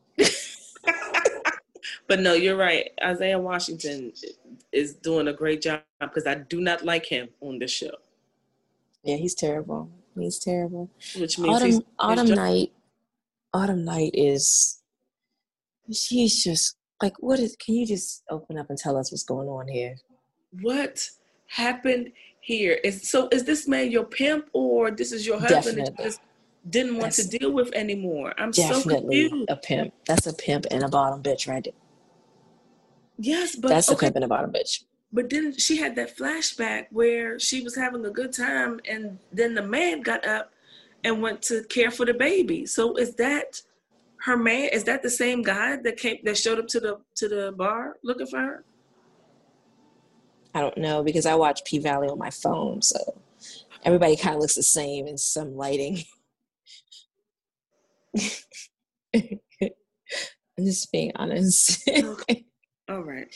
But no, you're right. Isaiah Washington is doing a great job because I do not like him on this show. Yeah, he's terrible. He's terrible. Which means Autumn, he's, Autumn he's just- Night. Autumn Night is. She's just like, what is? Can you just open up and tell us what's going on here? What happened here? Is so? Is this man your pimp or this is your husband? Definitely. That you just didn't want That's, to deal with anymore. I'm definitely so confused. A pimp. That's a pimp and a bottom bitch, right there. Yes, but that's the okay. pimp in the bottom bitch. But then she had that flashback where she was having a good time, and then the man got up and went to care for the baby. So is that her man? Is that the same guy that came that showed up to the to the bar looking for her? I don't know because I watch P Valley on my phone, so everybody kind of looks the same in some lighting. I'm just being honest. Okay. All right.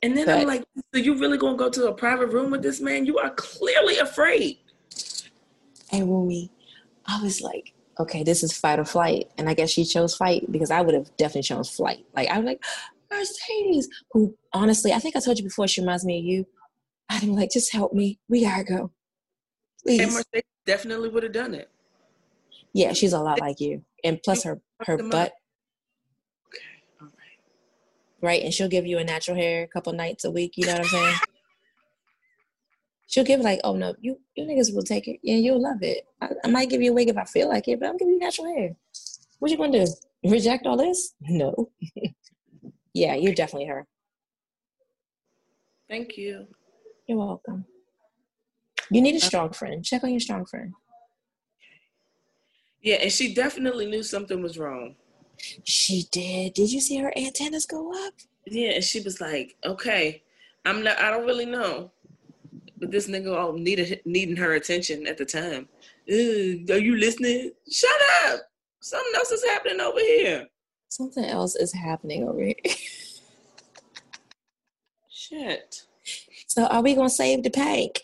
And then but, I'm like, so you really going to go to a private room with this man? You are clearly afraid. And Rumi, I was like, okay, this is fight or flight. And I guess she chose fight because I would have definitely chose flight. Like, I was like, Mercedes, who honestly, I think I told you before, she reminds me of you. I'd be like, just help me. We gotta go. Please. And Mercedes definitely would have done it. Yeah, she's a lot like you. And plus her, her butt. Okay, all right. Right, and she'll give you a natural hair a couple nights a week, you know what I'm saying? She'll give like, oh no, you, you niggas will take it. Yeah, you'll love it. I, I might give you a wig if I feel like it, but I'm giving you natural hair. What you gonna do? Reject all this? No. Yeah, you're definitely her. Thank you. You're welcome. You need a strong friend. Check on your strong friend. Yeah, and she definitely knew something was wrong. She did. Did you see her antennas go up? Yeah, and she was like, okay, I'm not, I don't really know. But this nigga all needed needing her attention at the time. Ew, are you listening? Shut up. Something else is happening over here. Something else is happening over here. Shit. So are we going to save the paint?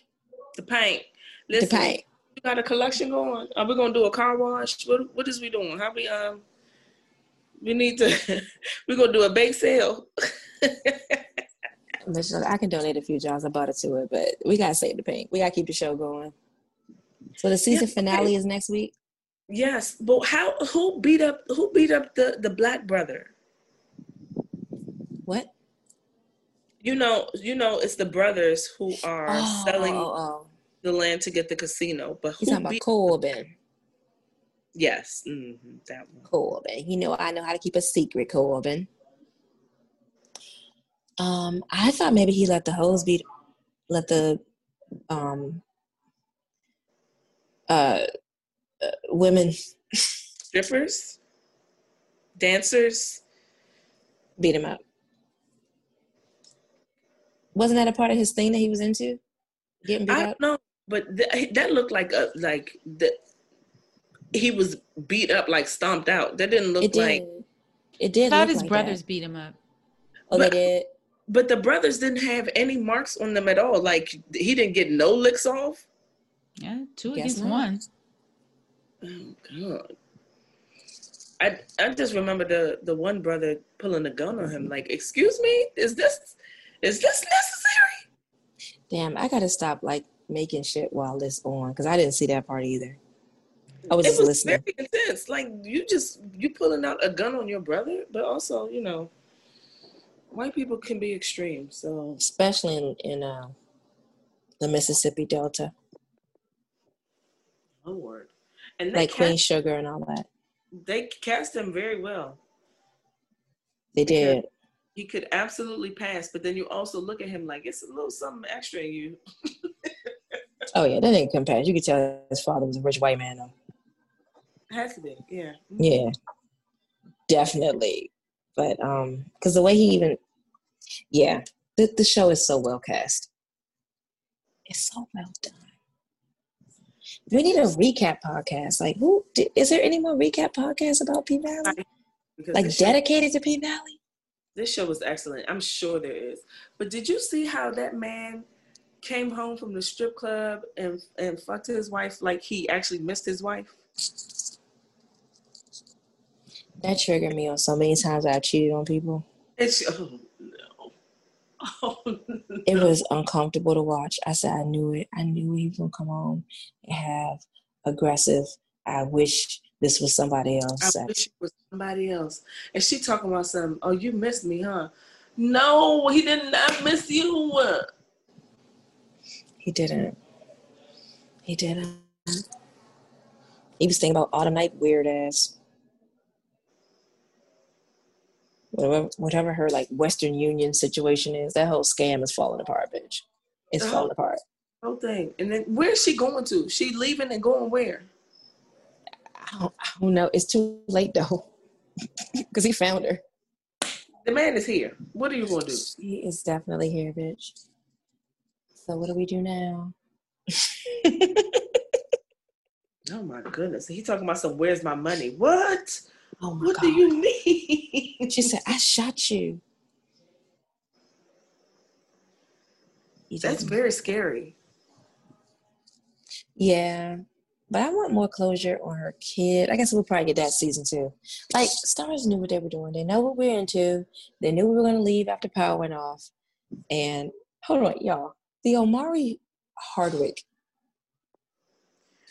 The paint. Listen, the paint. We got a collection going. Are we going to do a car wash? What, what is we doing? How we, um, we need to, we're going to do a bake sale. Listen, I can donate a few jars of butter to it, but we got to save the paint. We got to keep the show going. So the season yeah, finale is next week? Yes, but how? Who beat up? Who beat up the, the black brother? What? You know, you know, it's the brothers who are oh, selling oh, oh. the land to get the casino. But who? He's talking beat about Corbin. Yes, mm-hmm, that one. Corbin. You know, I know how to keep a secret, Corbin. Um, I thought maybe he let the hoes beat, let the, um, uh. Uh, women, strippers, dancers, beat him up. Wasn't that a part of his thing that he was into? Getting beat I don't up? know, but th- that looked like a, like the, he was beat up, like stomped out. That didn't look it did. like it did. I thought look his like brothers that. beat him up. Oh, but, they did. But the brothers didn't have any marks on them at all. Like he didn't get no licks off. Yeah, two Guess against not. one. Oh God! I I just remember the, the one brother pulling a gun on him. Like, excuse me, is this is this necessary? Damn, I gotta stop like making shit while this on because I didn't see that part either. I was it just was listening. It was very intense. Like you just you pulling out a gun on your brother, but also you know, white people can be extreme. So especially in in uh, the Mississippi Delta. Lord. And like cast, Queen Sugar and all that. They cast him very well. They did. He could absolutely pass, but then you also look at him like, it's a little something extra in you. Oh, yeah, that ain't compared. You could tell his father was a rich white man, though. Has to be, yeah. Yeah, definitely. But, um, because the way he even, yeah, the, the show is so well cast. It's so well done. We need a recap podcast. Like, who is there any more recap podcasts about P Valley? Like, dedicated to P Valley? This show was excellent. I'm sure there is. But did you see how that man came home from the strip club and and fucked his wife? Like, he actually missed his wife. That triggered me on so many times I cheated on people. It's oh no, oh no. It was uncomfortable to watch. I said, I knew it. I knew he was gonna come home. Have aggressive. I wish this was somebody else. I wish it was somebody else. And she talking about something. Oh, you missed me, huh? No, he did not miss you. He didn't. He didn't. He was thinking about Autumn Night weird ass. Whatever, whatever her like Western Union situation is, that whole scam is falling apart, bitch. It's oh. falling apart. Whole thing. And then where is she going to? She leaving and going where? I don't, I don't know. It's too late though, because he found her. The man is here. What are you going to do? He is definitely here, bitch. So what do we do now? Oh my goodness! He talking about some. Where's my money? What? Oh my what God. do you mean? She said, "I shot you." you That's very scary. Yeah, but I want more closure on her kid. I guess we'll probably get that season two. Like, stars knew what they were doing. They know what we're into. They knew we were going to leave after power went off. And hold on, y'all. the Omari Hardwick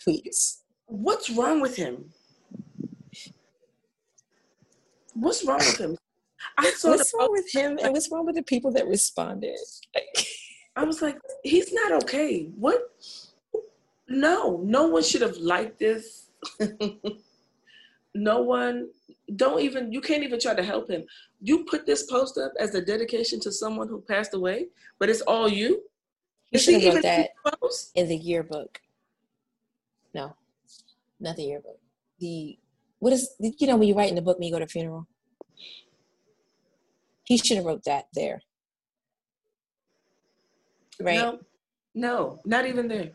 tweets. What's wrong with him? What's wrong with him? I saw what's wrong with him and what's wrong with the people that responded? I was like, he's not okay. What? No, no one should have liked this. No one, don't even, you can't even try to help him. You put this post up as a dedication to someone who passed away, but it's all you? You should have wrote that in the yearbook. No, not the yearbook. The, what is, you know, when you write in the book when you go to a funeral? He should have wrote that there. Right? No, no, not even there.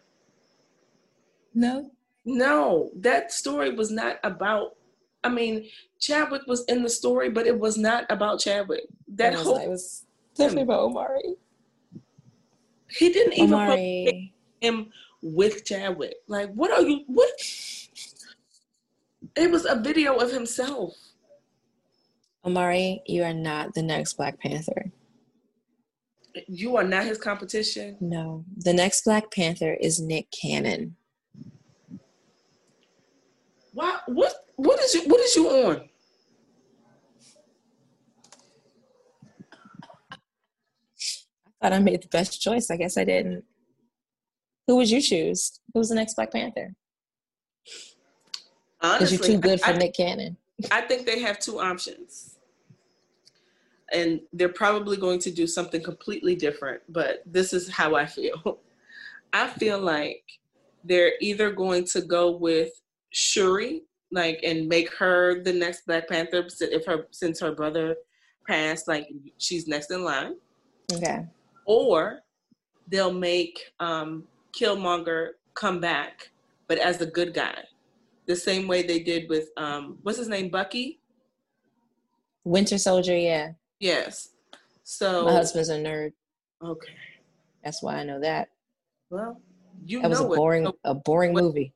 No? No, that story was not about, I mean, Chadwick was in the story, but it was not about Chadwick. That whole, it was definitely about Omari. He didn't even Omari. put him with Chadwick. Like, what are you, what? It was a video of himself. Omari, you are not the next Black Panther. You are not his competition? No. The next Black Panther is Nick Cannon. Why, what, what is you, what is you on? I thought I made the best choice. I guess I didn't. Who would you choose? Who's the next Black Panther? Honestly, you're too good for I, Nick Cannon. I think they have two options. And they're probably going to do something completely different, but this is how I feel. I feel like they're either going to go with Shuri, like, and make her the next Black Panther if her since her brother passed, like, she's next in line. Okay. Or they'll make um, Killmonger come back, but as the good guy, the same way they did with um, what's his name, Bucky? Winter Soldier, yeah. Yes. So my husband's a nerd. Okay. That's why I know that. Well, you that know that was a boring, so, a boring what, movie.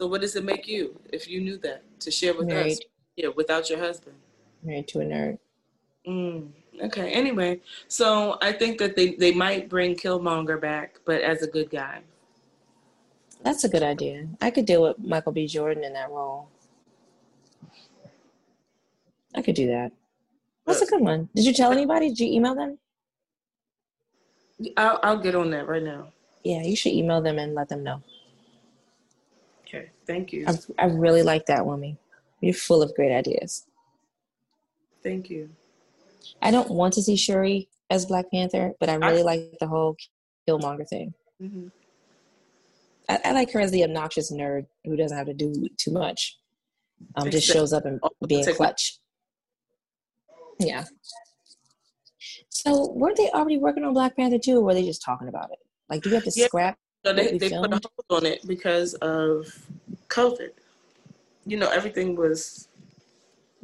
So what does it make you if you knew that to share with Married. us? Yeah, without your husband. Married to a nerd. Mm, okay. Anyway, so I think that they, they might bring Killmonger back, but as a good guy. That's a good idea. I could deal with Michael B. Jordan in that role. I could do that. That's a good one. Did you tell anybody? Did you email them? I'll, I'll get on that right now. Yeah, you should email them and let them know. Okay, thank you. I, I really like that, Wumi. You're full of great ideas. Thank you. I don't want to see Shuri as Black Panther, but I really I, like the whole Killmonger thing. Mm-hmm. I, I like her as the obnoxious nerd who doesn't have to do too much. Um, just shows up and being clutch. Yeah. So weren't they already working on Black Panther two, or were they just talking about it? Like, do you have to yeah. scrap? So they they filmed? put a hold on it because of COVID. You know, everything was